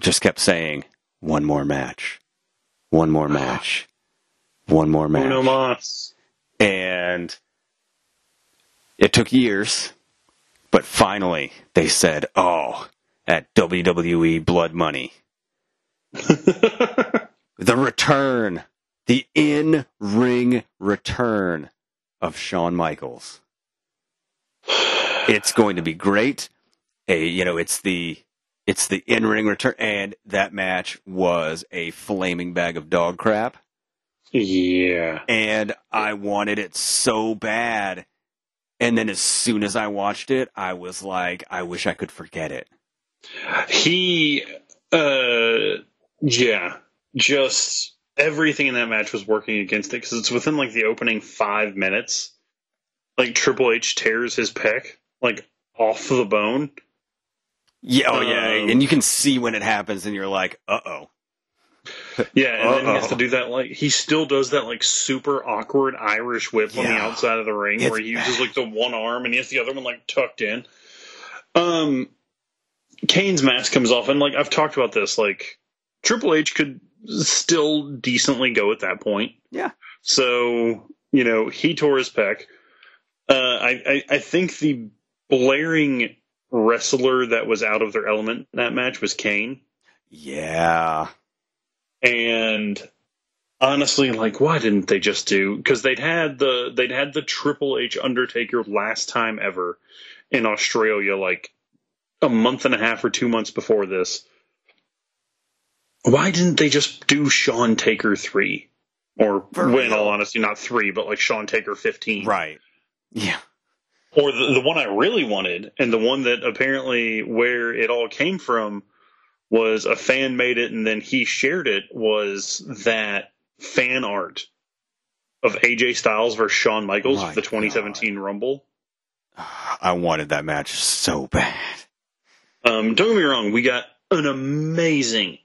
just kept saying, one more match, one more match, one more match. No mas. And it took years. But finally, they said, oh, at W W E Blood Money. The return, the in-ring return of Shawn Michaels. It's going to be great. A, you know, it's the it's the in-ring return. And that match was a flaming bag of dog crap. Yeah. And I wanted it so bad. And then as soon as I watched it, I was like, I wish I could forget it. He, uh, yeah, just everything in that match was working against it, because it's within, like, the opening five minutes. Like, Triple H tears his pec, like, off the bone. Yeah, oh, um, yeah, and you can see when it happens, and you're like, uh-oh. Yeah, and Uh-oh. then he has to do that, like, he still does that, like, super awkward Irish whip yeah. on the outside of the ring, it's where he uses, like, the one arm, and he has the other one, like, tucked in. Um, Kane's mask comes off, and, like, I've talked about this, like, Triple H could still decently go at that point. Yeah. So, you know, he tore his pec. Uh, I, I, I think the blaring wrestler that was out of their element in that match was Kane. Yeah. And honestly, like, why didn't they just do? Because they'd had the they'd had the Triple H Undertaker last time ever in Australia, like a month and a half or two months before this. Why didn't they just do Shawn Taker three, or, in all honesty, not three, but like Shawn Taker fifteen? Right. Yeah. Or the the one I really wanted, and the one that apparently where it all came from. Was a fan made it and then he shared it, was that fan art of A J Styles versus Shawn Michaels My for the twenty seventeen God. Rumble. I wanted that match so bad. Um, don't get me wrong, we got an amazing,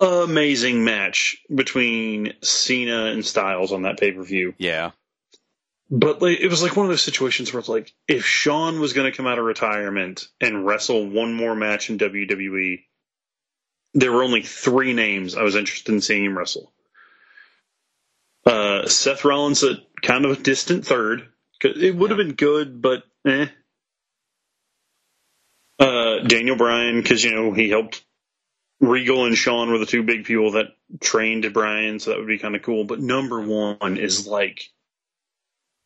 amazing match between Cena and Styles on that pay-per-view. Yeah. But like, it was like one of those situations where it's like, if Shawn was going to come out of retirement and wrestle one more match in W W E, there were only three names I was interested in seeing him wrestle. Uh, Seth Rollins, a kind of a distant third. It would have been good, but eh. Uh, Daniel Bryan, because, you know, he helped Regal and Sean were the two big people that trained Brian, so that would be kind of cool. But number one is like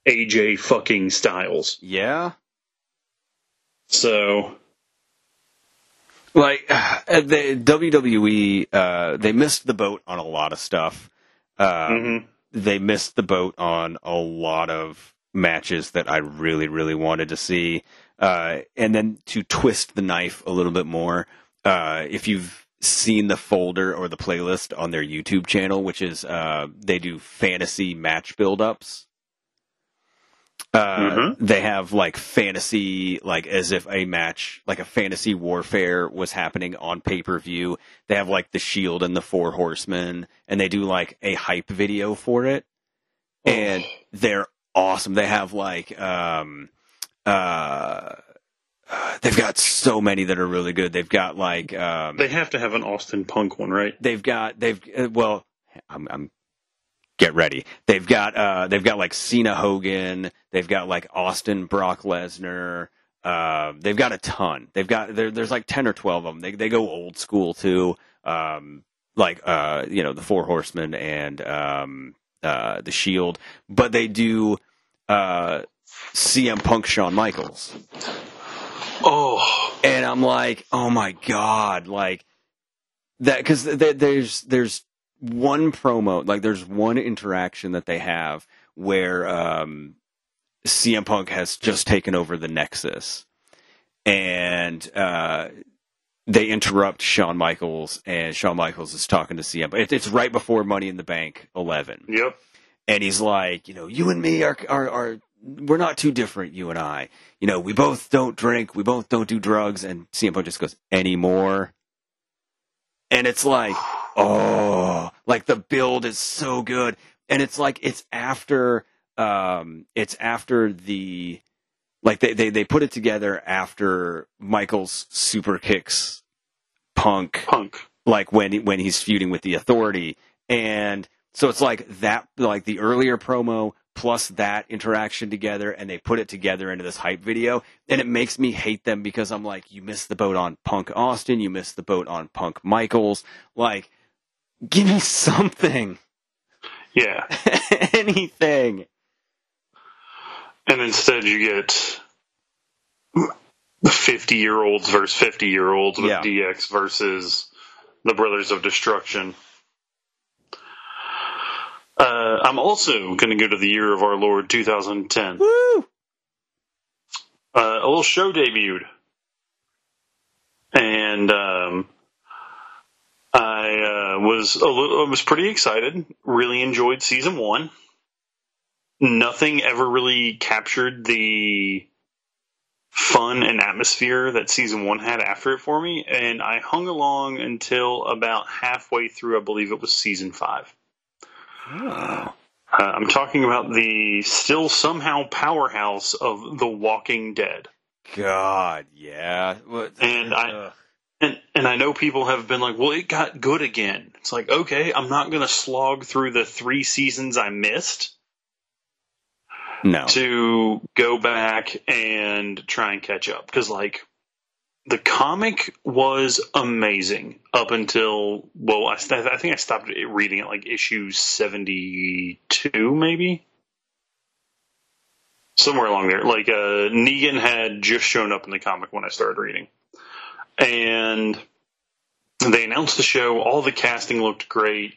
A J fucking Styles. Yeah. So, like, they, W W E, uh, they missed the boat on a lot of stuff. Uh, mm-hmm. They missed the boat on a lot of matches that I really, really wanted to see. Uh, and then to twist the knife a little bit more, uh, if you've seen the folder or the playlist on their YouTube channel, which is uh, they do fantasy match buildups. Uh, mm-hmm. They have like fantasy, like as if a match, like a fantasy warfare was happening on pay-per-view. They have like the Shield and the Four Horsemen, and they do like a hype video for it. Oh. And they're awesome. They have like, um, uh, they've got so many that are really good. They've got like, um, they have to have an Austin Punk one, right? They've got, they've, uh, well, I'm, I'm, get ready. They've got uh, they've got like Cena Hogan. They've got like Austin Brock Lesnar. Uh, they've got a ton. They've got there's like ten or twelve of them. They they go old school too. Um, like uh, you know the Four Horsemen and um, uh, the Shield, but they do uh, C M Punk, Shawn Michaels. Oh, and I'm like, oh my god, like that because th- there's there's. one promo, like there's one interaction that they have where um, C M Punk has just taken over the Nexus, and uh, they interrupt Shawn Michaels, and Shawn Michaels is talking to C M. It, it's right before Money in the Bank eleven. Yep, and he's like, you know, you and me are are are we're not too different, you and I. You know, we both don't drink, we both don't do drugs, and C M Punk just goes anymore, and it's like. Oh, like the build is so good. And it's like, it's after, um, it's after the, like they, they, they put it together after Michaels super kicks Punk, Punk, like when, when he's feuding with the Authority. And so it's like that, like the earlier promo plus that interaction together. And they put it together into this hype video. And it makes me hate them because I'm like, you missed the boat on Punk Austin. You missed the boat on Punk Michaels. Like, give me something. Yeah. Anything. And instead you get fifty-year-olds versus fifty-year-olds with yeah. D X versus the Brothers of Destruction. Uh, I'm also going to go to the year of our Lord, two thousand ten. Woo! Uh, a little show debuted. And... Um, I uh, was a little, I was pretty excited. Really enjoyed season one. Nothing ever really captured the fun and atmosphere that season one had after it for me, and I hung along until about halfway through. I believe it was season five. Oh. Uh, I'm talking about the still somehow powerhouse of The Walking Dead. God, yeah, what, and uh... I. And and I know people have been like, well, it got good again. It's like, okay, I'm not going to slog through the three seasons I missed no. to go back and try and catch up. Because, like, the comic was amazing up until, well, I, st- I think I stopped reading it like issue seventy-two, maybe? Somewhere along there. Like, uh, Negan had just shown up in the comic when I started reading. And they announced the show. All the casting looked great.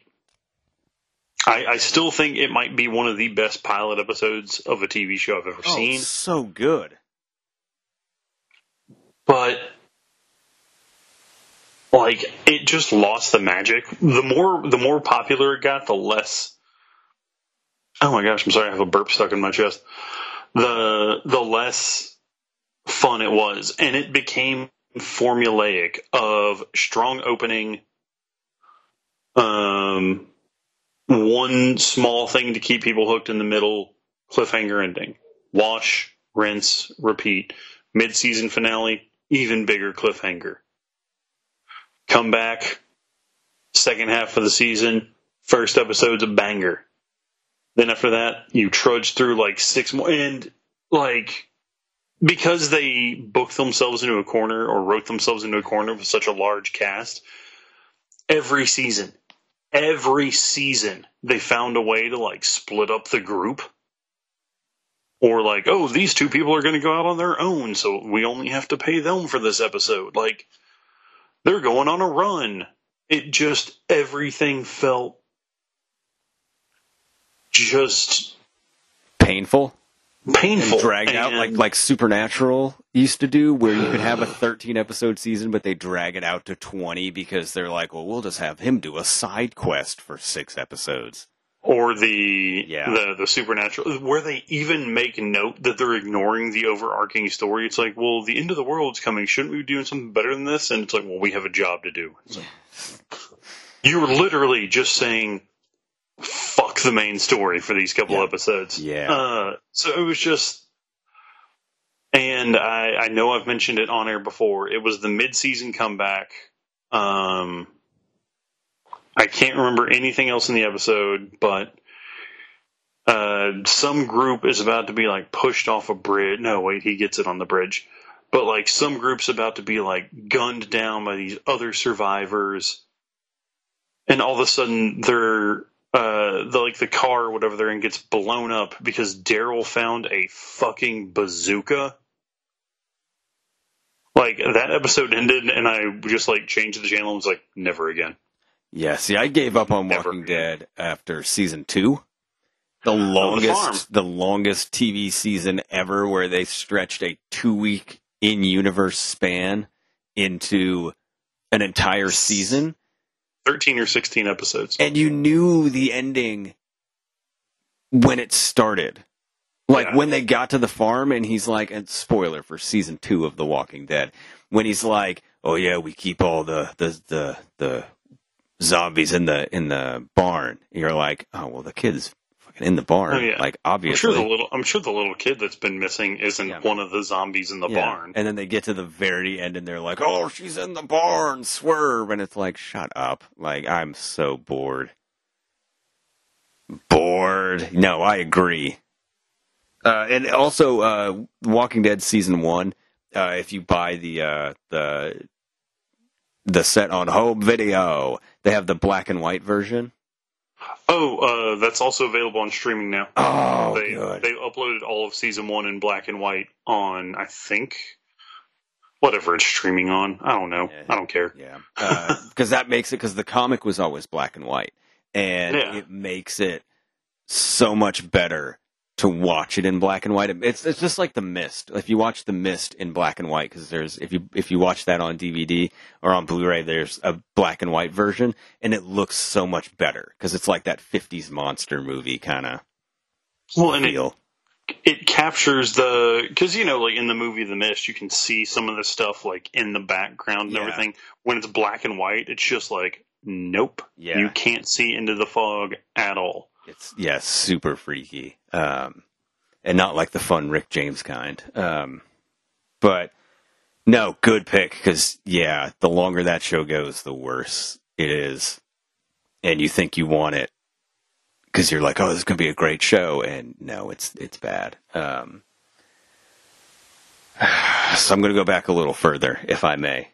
I, I still think it might be one of the best pilot episodes of a T V show I've ever oh, seen. So good. But, like, it just lost the magic. The more the more popular it got, the less... Oh my gosh, I'm sorry, I have a burp stuck in my chest. The, the less fun it was. And it became... formulaic of strong opening, um, one small thing to keep people hooked in the middle, cliffhanger ending, wash, rinse, repeat, mid-season finale, even bigger cliffhanger, come back, second half of the season, first episode's a banger. Then after that, you trudge through like six more, and like... Because they booked themselves into a corner or wrote themselves into a corner with such a large cast, every season, every season they found a way to like split up the group. Or like, oh, these two people are going to go out on their own, so we only have to pay them for this episode. Like, they're going on a run. It just, everything felt just... Painful? Painful. And dragged and, out, like like Supernatural used to do, where you could have a thirteen-episode season, but they drag it out to twenty because they're like, well, we'll just have him do a side quest for six episodes. Or the, yeah. the the Supernatural, where they even make note that they're ignoring the overarching story. It's like, well, the end of the world's coming. Shouldn't we be doing something better than this? And it's like, well, we have a job to do. It's like, you're literally just saying, fuck the main story for these couple yeah. episodes. Yeah. Uh, so it was just, and I, I know I've mentioned it on air before. It was the mid-season comeback. Um... I can't remember anything else in the episode, but uh, some group is about to be, like, pushed off a bridge. No, wait, he gets it on the bridge. But, like, some group's about to be, like, gunned down by these other survivors. And all of a sudden, they're, uh, the, like, the car or whatever they're in gets blown up because Daryl found a fucking bazooka. Like, that episode ended, and I just, like, changed the channel and was like, never again. Yeah, see, I gave up on Walking Never. Dead after season two. The longest the, the longest T V season ever, where they stretched a two-week in-universe span into an entire season. thirteen or sixteen episodes. And you knew the ending when it started. Like, yeah. when they got to the farm, and he's like, and spoiler for season two of The Walking Dead, when he's like, oh yeah, we keep all the the the... the zombies in the in the barn. You're like, oh well, the kid's fucking in the barn. Oh, yeah. Like obviously, I'm sure the little I'm sure the little kid that's been missing isn't yeah, one of the zombies in the yeah. barn. And then they get to the very end, and they're like, oh, she's in the barn, swerve, and it's like, shut up. Like I'm so bored. Bored. No, I agree. Uh, and also, uh, Walking Dead season one. Uh, if you buy the uh, the the set on home video. They have the black and white version. Oh, uh, that's also available on streaming now. Oh, they, good. They uploaded all of season one in black and white on, I think, whatever it's streaming on. I don't know. Yeah. I don't care. Yeah, because uh, that makes it, because the comic was always black and white. And yeah. it makes it so much better to watch it in black and white. It's it's just like The Mist. If you watch The Mist in black and white, because there's if you if you watch that on D V D or on Blu-ray, there's a black and white version, and it looks so much better because it's like that fifties monster movie kind of well, feel. And it, it captures the because you know, like in the movie The Mist, you can see some of the stuff like in the background and yeah. everything. When it's black and white, it's just like nope, yeah. you can't see into the fog at all. It's yeah, super freaky, um, and not like the fun Rick James kind. Um, but no, good pick because yeah, the longer that show goes, the worse it is, and you think you want it because you're like, oh, this is gonna be a great show, and no, it's it's bad. Um, so I'm gonna go back a little further, if I may.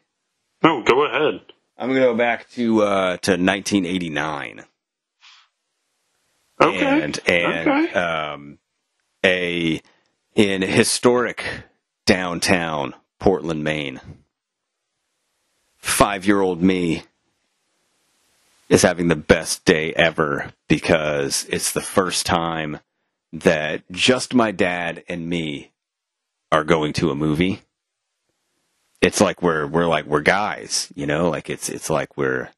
No, go ahead. I'm gonna go back to uh, to nineteen eighty-nine. Okay. And, and okay. Um, a in historic downtown Portland, Maine, five-year-old me is having the best day ever because it's the first time that just my dad and me are going to a movie. It's like we're we're like we're guys, you know. Like it's it's like we're.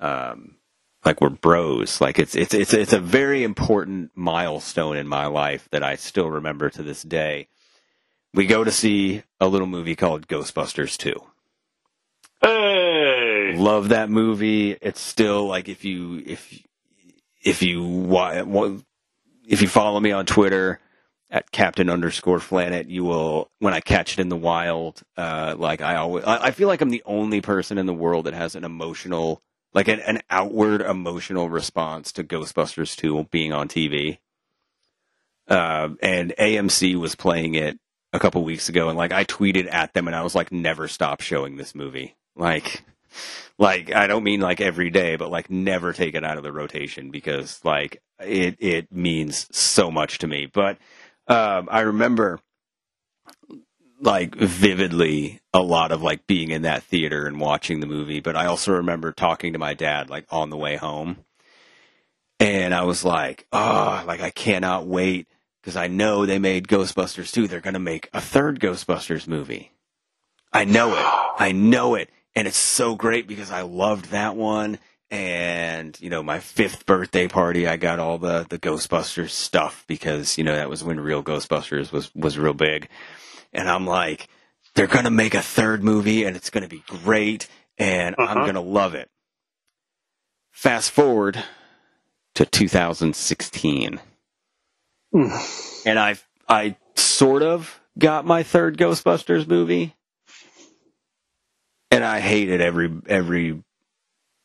Um, Like we're bros. Like it's it's it's it's a very important milestone in my life that I still remember to this day. We go to see a little movie called Ghostbusters two. Hey, love that movie. It's still like if you if if you if you follow me on Twitter at Captain underscore Planet, you will when I catch it in the wild. Uh, like I always, I, I feel like I'm the only person in the world that has an emotional. Like an, an outward emotional response to Ghostbusters two being on T V. Uh, and A M C was playing it a couple weeks ago. And like I tweeted at them and I was like, never stop showing this movie. Like Like, I don't mean like every day, but like never take it out of the rotation because like it, it means so much to me. But um, I remember like vividly a lot of like being in that theater and watching the movie. But I also remember talking to my dad like on the way home. And I was like, oh, like I cannot wait because I know they made Ghostbusters two. They're going to make a third Ghostbusters movie. I know it. I know it. And it's so great because I loved that one. And, you know, my fifth birthday party, I got all the, the Ghostbusters stuff because, you know, that was when Real Ghostbusters was, was real big. And I'm like, they're going to make a third movie and it's going to be great. And uh-huh. I'm going to love it. Fast forward to two thousand sixteen. Mm. And I, I sort of got my third Ghostbusters movie. And I hated every, every,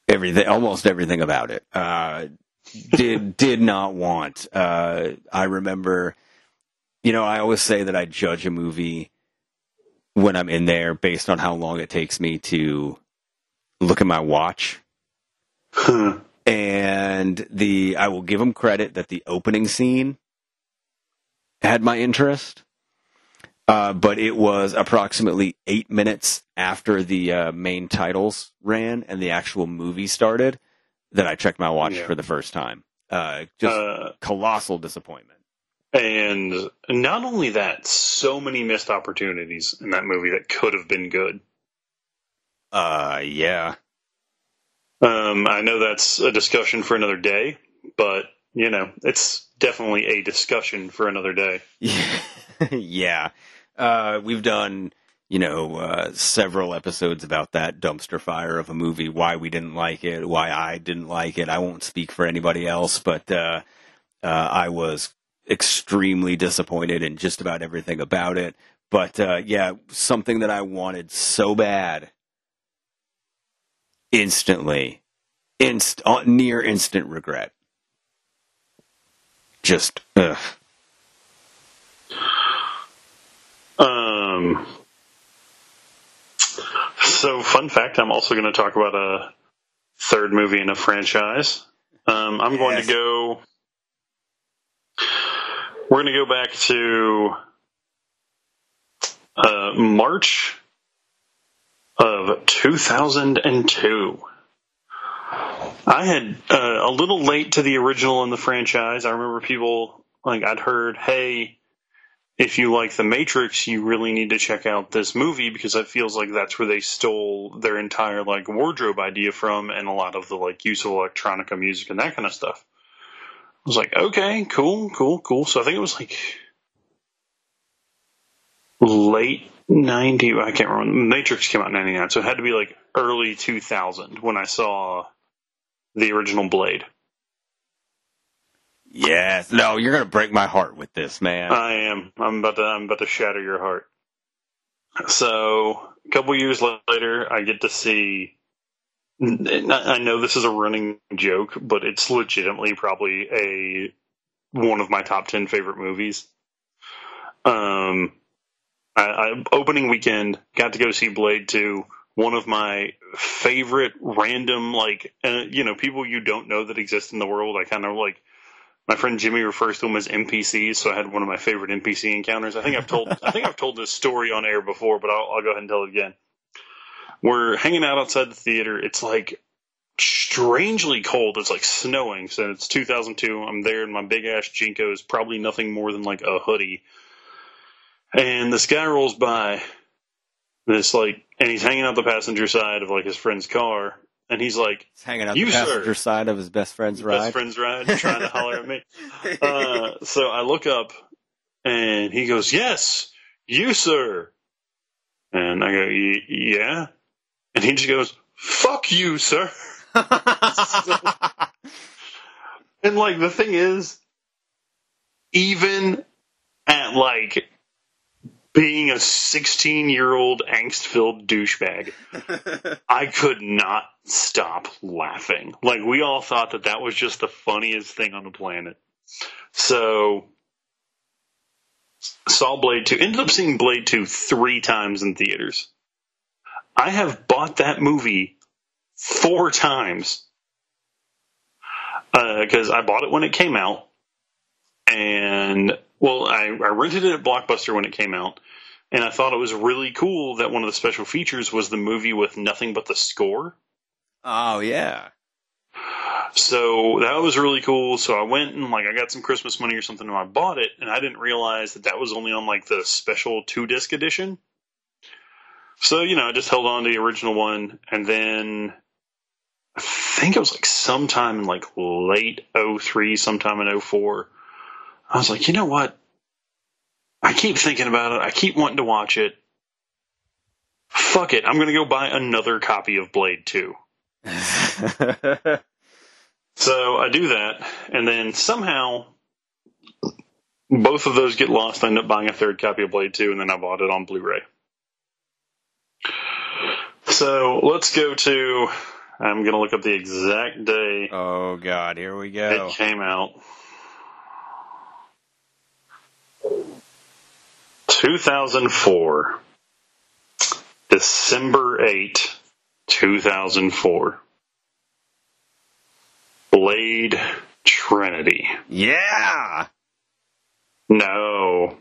everything, almost everything about it. Uh, did, did not want, uh, I remember, you know, I always say that I judge a movie when I'm in there based on how long it takes me to look at my watch. Huh. And the, I will give them credit that the opening scene had my interest. Uh, but it was approximately eight minutes after the uh, main titles ran and the actual movie started that I checked my watch yeah. for the first time. Uh, just uh, colossal disappointment. And not only that, so many missed opportunities in that movie that could have been good. Uh, yeah. Um, I know that's a discussion for another day, but, you know, it's definitely a discussion for another day. Yeah. yeah. Uh, we've done, you know, uh, several episodes about that dumpster fire of a movie, why we didn't like it, why I didn't like it. I won't speak for anybody else, but uh, uh, I was extremely disappointed in just about everything about it. But, uh, yeah, something that I wanted so bad instantly, inst- near instant regret. Just, ugh. Um. So, fun fact, I'm also going to talk about a third movie in a franchise. Um, I'm yes. going to go... We're going to go back to uh, March of two thousand two. I had uh, a little late to the original in the franchise. I remember people, like, I'd heard, hey... if you like The Matrix, you really need to check out this movie because it feels like that's where they stole their entire, like, wardrobe idea from and a lot of the, like, use of electronica music and that kind of stuff. I was like, okay, cool, cool, cool. So I think it was, like, late ninety, I can't remember. The Matrix came out in ninety-nine, so it had to be, like, early two thousand when I saw the original Blade. Yes. No, you're going to break my heart with this, man. I am. I'm about to, I'm about to shatter your heart. So a couple years later, I get to see, I know this is a running joke, but it's legitimately probably a, one of my top ten favorite movies. Um, I, I opening weekend, got to go see Blade two. One of my favorite random, like, uh, you know, people you don't know that exist in the world. I kind of like, my friend Jimmy refers to them as N P Cs, so I had one of my favorite N P C encounters. I think I've told I think I've told this story on air before, but I'll, I'll go ahead and tell it again. We're hanging out outside the theater. It's like strangely cold. It's like snowing. So it's two thousand two. I'm there in my big ass Jinkos, probably nothing more than like a hoodie. And this guy rolls by. This like, and he's hanging out the passenger side of like his friend's car. And he's like, he's hanging out the passenger sir, side of his best friend's ride. Best friend's ride, trying to holler at me. Uh, so I look up, and he goes, yes, you, sir. And I go, y- yeah. And he just goes, fuck you, sir. so, and, like, the thing is, even at, like, being a sixteen-year-old angst-filled douchebag, I could not stop laughing. Like, we all thought that that was just the funniest thing on the planet. So, saw Blade two. Ended up seeing Blade two three times in theaters. I have bought that movie four times. Because uh, I bought it when it came out. And, well, I, I rented it at Blockbuster when it came out. And I thought it was really cool that one of the special features was the movie with nothing but the score. Oh, yeah. So that was really cool. So I went and, like, I got some Christmas money or something, and I bought it. And I didn't realize that that was only on, like, the special two-disc edition. So, you know, I just held on to the original one. And then I think it was, like, sometime in, like, late oh three, sometime in oh four. I was like, you know what? I keep thinking about it. I keep wanting to watch it. Fuck it. I'm going to go buy another copy of Blade two. So I do that, and then somehow both of those get lost. I end up buying a third copy of Blade two, and then I bought it on Blu-ray. So let's go to... I'm going to look up the exact day. Oh, God. Here we go. It came out. two thousand four, December eighth, two thousand four, Blade Trinity. Yeah! No.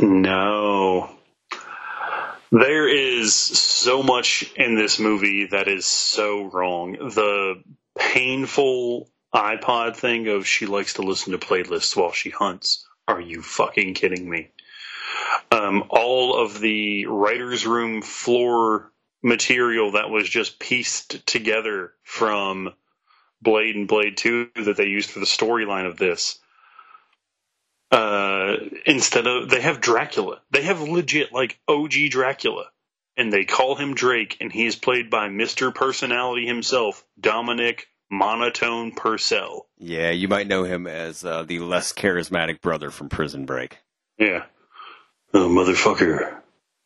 No. There is so much in this movie that is so wrong. The painful iPod thing of she likes to listen to playlists while she hunts. Are you fucking kidding me? Um, all of the writer's room floor material that was just pieced together from Blade and Blade two that they used for the storyline of this. Uh, instead of, they have Dracula. They have legit, like, O G Dracula. And they call him Drake, and he is played by Mister Personality himself, Dominic Monotone Purcell. Yeah, you might know him as uh, the less charismatic brother from Prison Break. Yeah. Oh, motherfucker.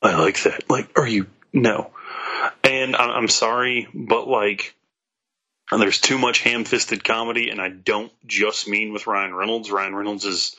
I like that. Like, are you... No. And I, I'm sorry, but, like, there's too much ham-fisted comedy, and I don't just mean with Ryan Reynolds. Ryan Reynolds is...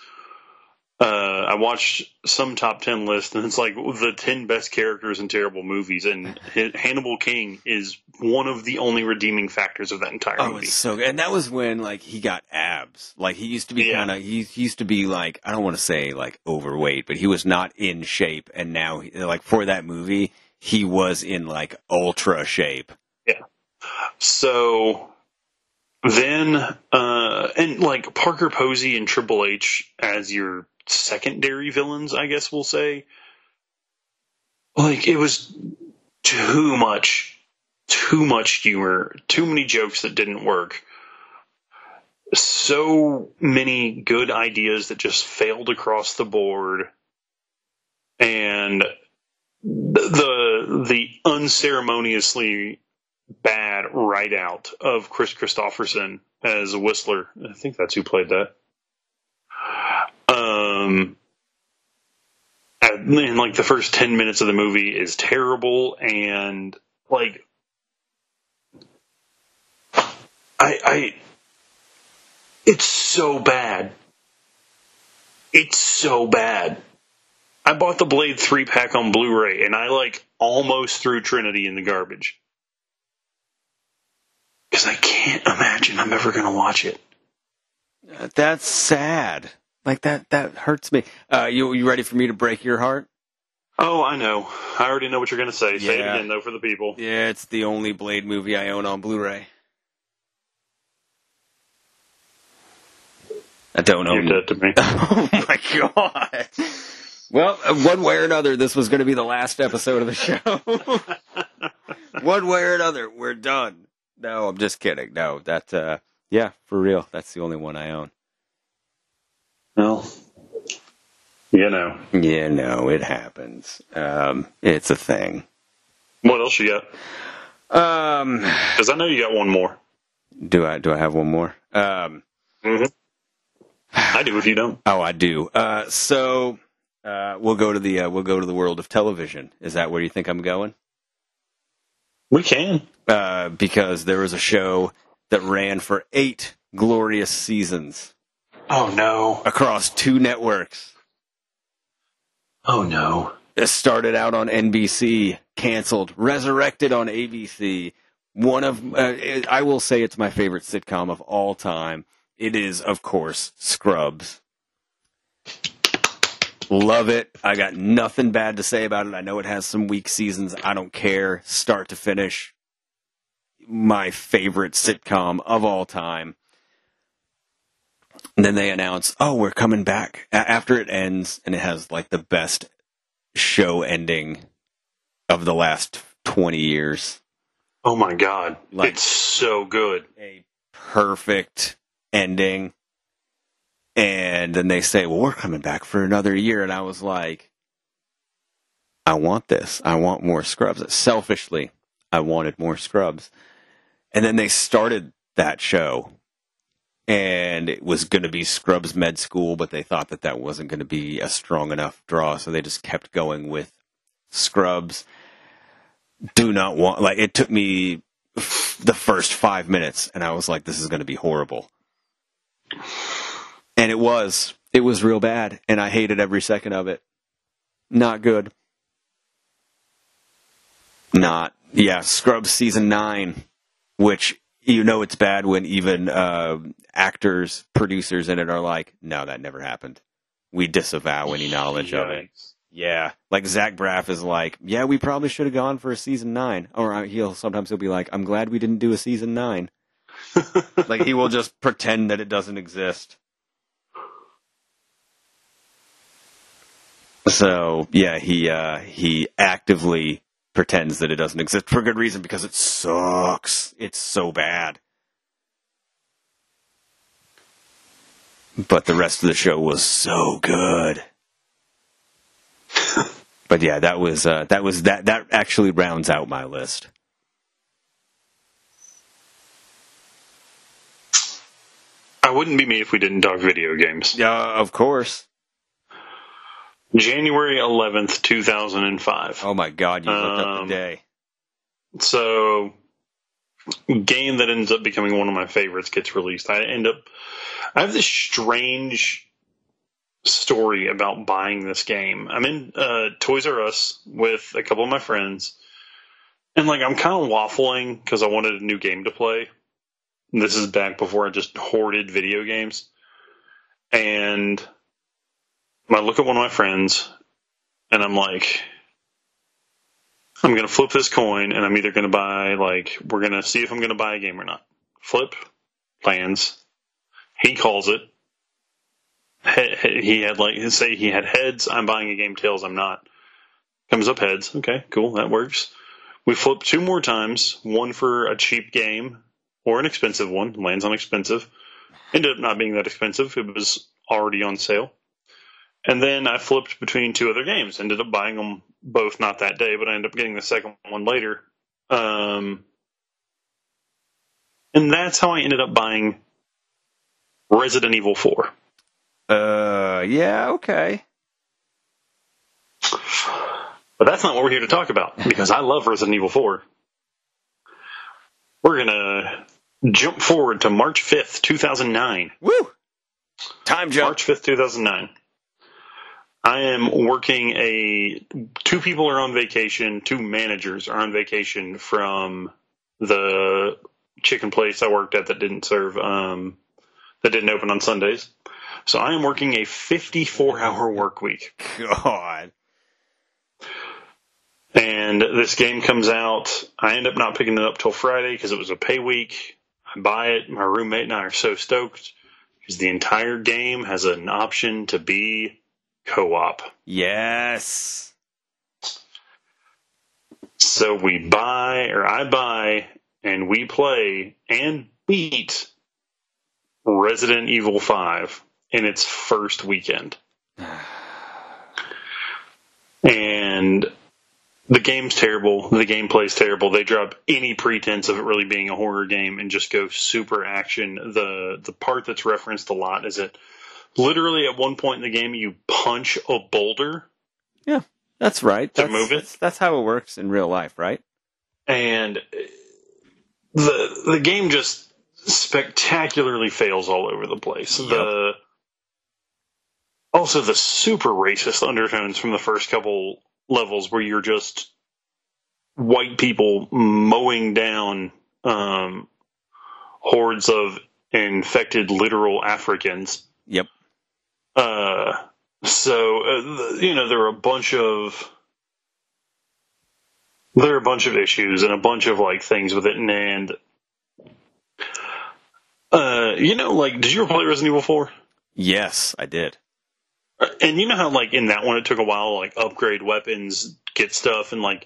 Uh, I watched some top ten list, and it's like the ten best characters in terrible movies, and Hannibal King is one of the only redeeming factors of that entire oh, movie. Oh, it's so good. And that was when, like, he got abs. Like, he used to be yeah. kind of, he used to be, like, I don't want to say, like, overweight, but he was not in shape, and now, like, for that movie, he was in, like, ultra shape. Yeah. So... Then, uh, and, like, Parker Posey and Triple H as your secondary villains, I guess we'll say. Like, it was too much, too much humor, too many jokes that didn't work. So many good ideas that just failed across the board. And the, the unceremoniously... bad write-out of Chris Christopherson as a Whistler. I think that's who played that. Um, and, like, the first ten minutes of the movie is terrible, and, like, I, I, it's so bad. It's so bad. I bought the Blade three-pack on Blu-ray, and I, like, almost threw Trinity in the garbage. I can't imagine I'm ever going to watch it. That's sad. Like, that that hurts me. Uh, you you ready for me to break your heart? Oh, I know. I already know what you're going to say. Yeah. Say it again, though, for the people. Yeah, it's the only Blade movie I own on Blu-ray. I don't own it. You're dead to me. Oh, my God. Well, one way or another, this was going to be the last episode of the show. One way or another, we're done. No, I'm just kidding. No, that, uh, yeah, for real. That's the only one I own. Well, you know. Yeah, no, it happens. Um, it's a thing. What else you got? Um, because I know you got one more. Do I, do I have one more? Um, mm-hmm. I do if you don't. Oh, I do. Uh, so, uh, we'll go to the, uh, we'll go to the world of television. Is that where you think I'm going? We can. Uh, because there was a show that ran for eight glorious seasons. Oh, no. Across two networks. Oh, no. It started out on N B C, canceled, resurrected on A B C, one of, uh, it, I will say it's my favorite sitcom of all time. It is, of course, Scrubs. Love it. I got nothing bad to say about it. I know it has some weak seasons. I don't care. Start to finish, my favorite sitcom of all time. And then they announce, oh, we're coming back after it ends. And it has like the best show ending of the last twenty years. Oh my God. Like, it's so good. A perfect ending. And then they say, well, we're coming back for another year. And I was like, I want this. I want more Scrubs. Selfishly, I wanted more Scrubs. And then they started that show. And it was going to be Scrubs Med School, but they thought that that wasn't going to be a strong enough draw, so they just kept going with Scrubs. Do not want... Like, it took me f- the first five minutes, and I was like, this is going to be horrible. And it was. It was real bad, and I hated every second of it. Not good. Not. Yeah, Scrubs Season nine, which... You know it's bad when even uh, actors, producers in it are like, no, that never happened. We disavow any knowledge Yikes. Of it. Yeah. Like, Zach Braff is like, yeah, we probably should have gone for a season nine. Or he'll sometimes he'll be like, I'm glad we didn't do a season nine. Like, he will just pretend that it doesn't exist. So, yeah, he uh, he actively... pretends that it doesn't exist for good reason, because it sucks. It's so bad. But the rest of the show was so good. But yeah, that was uh, that was that that actually rounds out my list. I wouldn't be me if we didn't talk video games. Yeah, uh, of course. January eleventh, two thousand five. Oh my God, you looked um, up the day. So, game that ends up becoming one of my favorites gets released. I end up... I have this strange story about buying this game. I'm in uh, Toys R Us with a couple of my friends. And, like, I'm kind of waffling because I wanted a new game to play. This is back before I just hoarded video games. And... I look at one of my friends, and I'm like, I'm going to flip this coin, and I'm either going to buy, like, we're going to see if I'm going to buy a game or not. Flip, lands. He calls it. He had, like, say he had heads, I'm buying a game, tails, I'm not. Comes up heads. Okay, cool, that works. We flip two more times, one for a cheap game or an expensive one. Lands on expensive. Ended up not being that expensive. It was already on sale. And then I flipped between two other games. Ended up buying them both, not that day, but I ended up getting the second one later. Um, and that's how I ended up buying Resident Evil four. Uh, yeah, okay. But that's not what we're here to talk about, because I love Resident Evil four. We're going to jump forward to March fifth, two thousand nine. Woo! Time jump. March fifth, two thousand nine. I am working a, two people are on vacation, two managers are on vacation from the chicken place I worked at that didn't serve, um, that didn't open on Sundays. So I am working a fifty-four hour work week. God. And this game comes out. I end up not picking it up till Friday because it was a pay week. I buy it. My roommate and I are so stoked because the entire game has an option to be co-op. Yes. So we buy, or I buy, and we play and beat Resident Evil five in its first weekend. And the game's terrible. The gameplay's terrible. They drop any pretense of it really being a horror game and just go super action. The the part that's referenced a lot is it literally, at one point in the game, you punch a boulder. Yeah, that's right. To that's, move it. That's, that's how it works in real life, right? And the the game just spectacularly fails all over the place. Yep. The also the super racist undertones from the first couple levels, where you're just white people mowing down um, hordes of infected literal Africans. Yep. Uh, so, uh, you know, there are a bunch of, there are a bunch of issues and a bunch of like things with it. And, and uh, you know, like, did you ever play Resident Evil four? Yes, I did. And you know how, like, in that one, it took a while to, like, upgrade weapons, get stuff, and, like,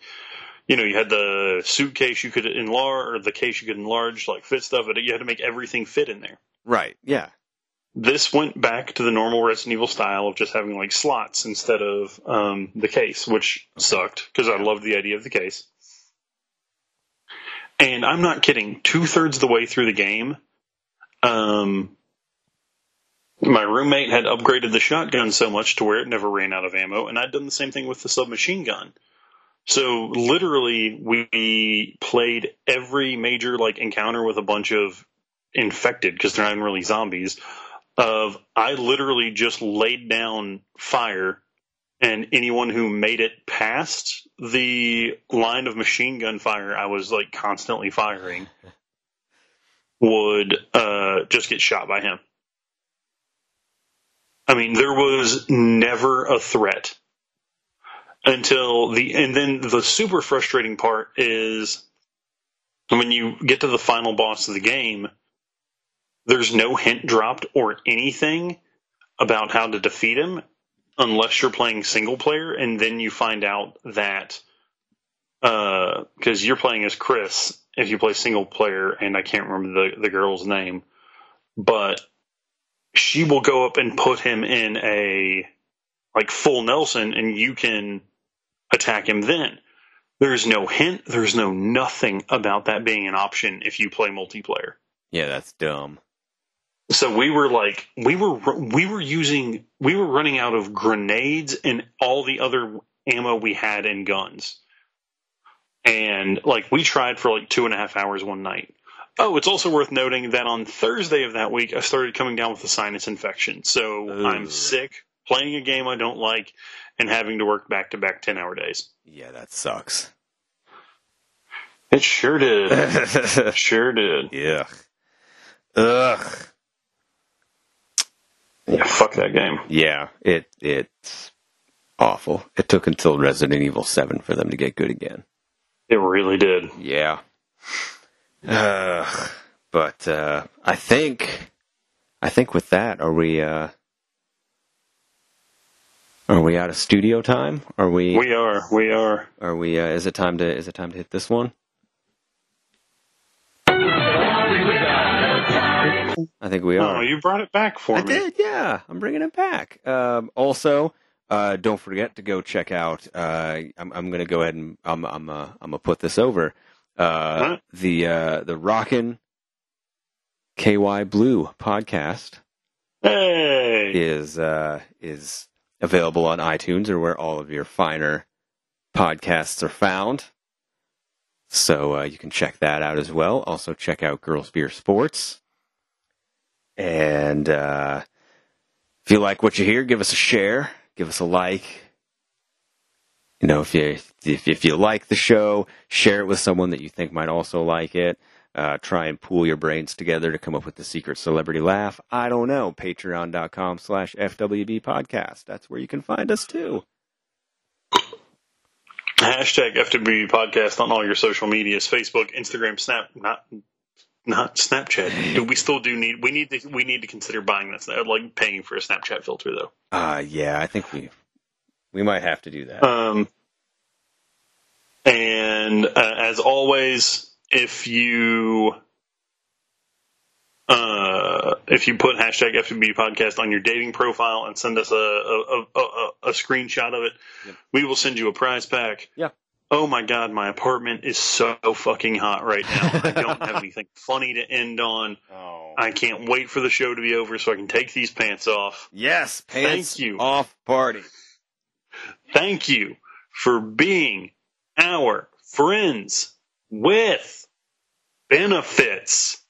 you know, you had the suitcase you could enlarge, or the case you could enlarge, like, fit stuff, but you had to make everything fit in there. Right, yeah. This went back to the normal Resident Evil style of just having, like, slots instead of um, the case, which sucked, because I loved the idea of the case. And I'm not kidding. Two-thirds of the way through the game, um... my roommate had upgraded the shotgun so much to where it never ran out of ammo, and I'd done the same thing with the submachine gun. So literally, we played every major like encounter with a bunch of infected, because they're not even really zombies, of I literally just laid down fire, and anyone who made it past the line of machine gun fire I was like constantly firing would uh, just get shot by him. I mean, there was never a threat until the, and then the super frustrating part is when you get to the final boss of the game, there's no hint dropped or anything about how to defeat him unless you're playing single player. And then you find out that, uh, cause you're playing as Chris, if you play single player, and I can't remember the, the girl's name, but she will go up and put him in a, like, full Nelson, and you can attack him then. There's no hint. There's no nothing about that being an option if you play multiplayer. Yeah, that's dumb. So we were, like, we were we were using, we were running out of grenades and all the other ammo we had in guns. And, like, we tried for, like, two and a half hours one night. Oh, it's also worth noting that on Thursday of that week, I started coming down with a sinus infection. So Ooh. I'm sick, playing a game I don't like, and having to work back-to-back ten-hour days. Yeah, that sucks. It sure did. It sure did. Yeah. Ugh. Yeah, fuck that game. Yeah, it it's awful. It took until Resident Evil seven for them to get good again. It really did. Yeah. Uh, but, uh, I think, I think with that, are we, uh, are we out of studio time? Are we, we are, we are, are we, uh, is it time to, is it time to hit this one? I think we are. Oh, you brought it back for me. I did, yeah. I'm bringing it back. Um, also, uh, don't forget to go check out, uh, I'm, I'm going to go ahead and I'm, I'm, uh, I'm going to put this over. Uh, huh? the, uh, the Rockin' K Y Blue podcast hey. is, uh, is available on iTunes or where all of your finer podcasts are found. So, uh, you can check that out as well. Also check out Girls Beer Sports. And, uh, if you like what you hear, give us a share, give us a like. You know, if you, if, if you like the show, share it with someone that you think might also like it. Uh, try and pool your brains together to come up with the secret celebrity laugh. I don't know. Patreon.com slash FWB podcast. That's where you can find us, too. Hashtag F W B podcast on all your social medias. Facebook, Instagram, Snap, not... Not Snapchat. Do we still do need? We need to. We need to consider buying that. I'd like paying for a Snapchat filter, though. Uh yeah, I think we we might have to do that. Um, and uh, as always, if you uh if you put hashtag F W B podcast on your dating profile and send us a a, a, a, a screenshot of it, yep. we will send you a prize pack. Yeah. Oh my God, my apartment is so fucking hot right now. I don't have anything funny to end on. Oh. I can't wait for the show to be over so I can take these pants off. Yes, pants Thank you. off party. Thank you for being our friends with benefits.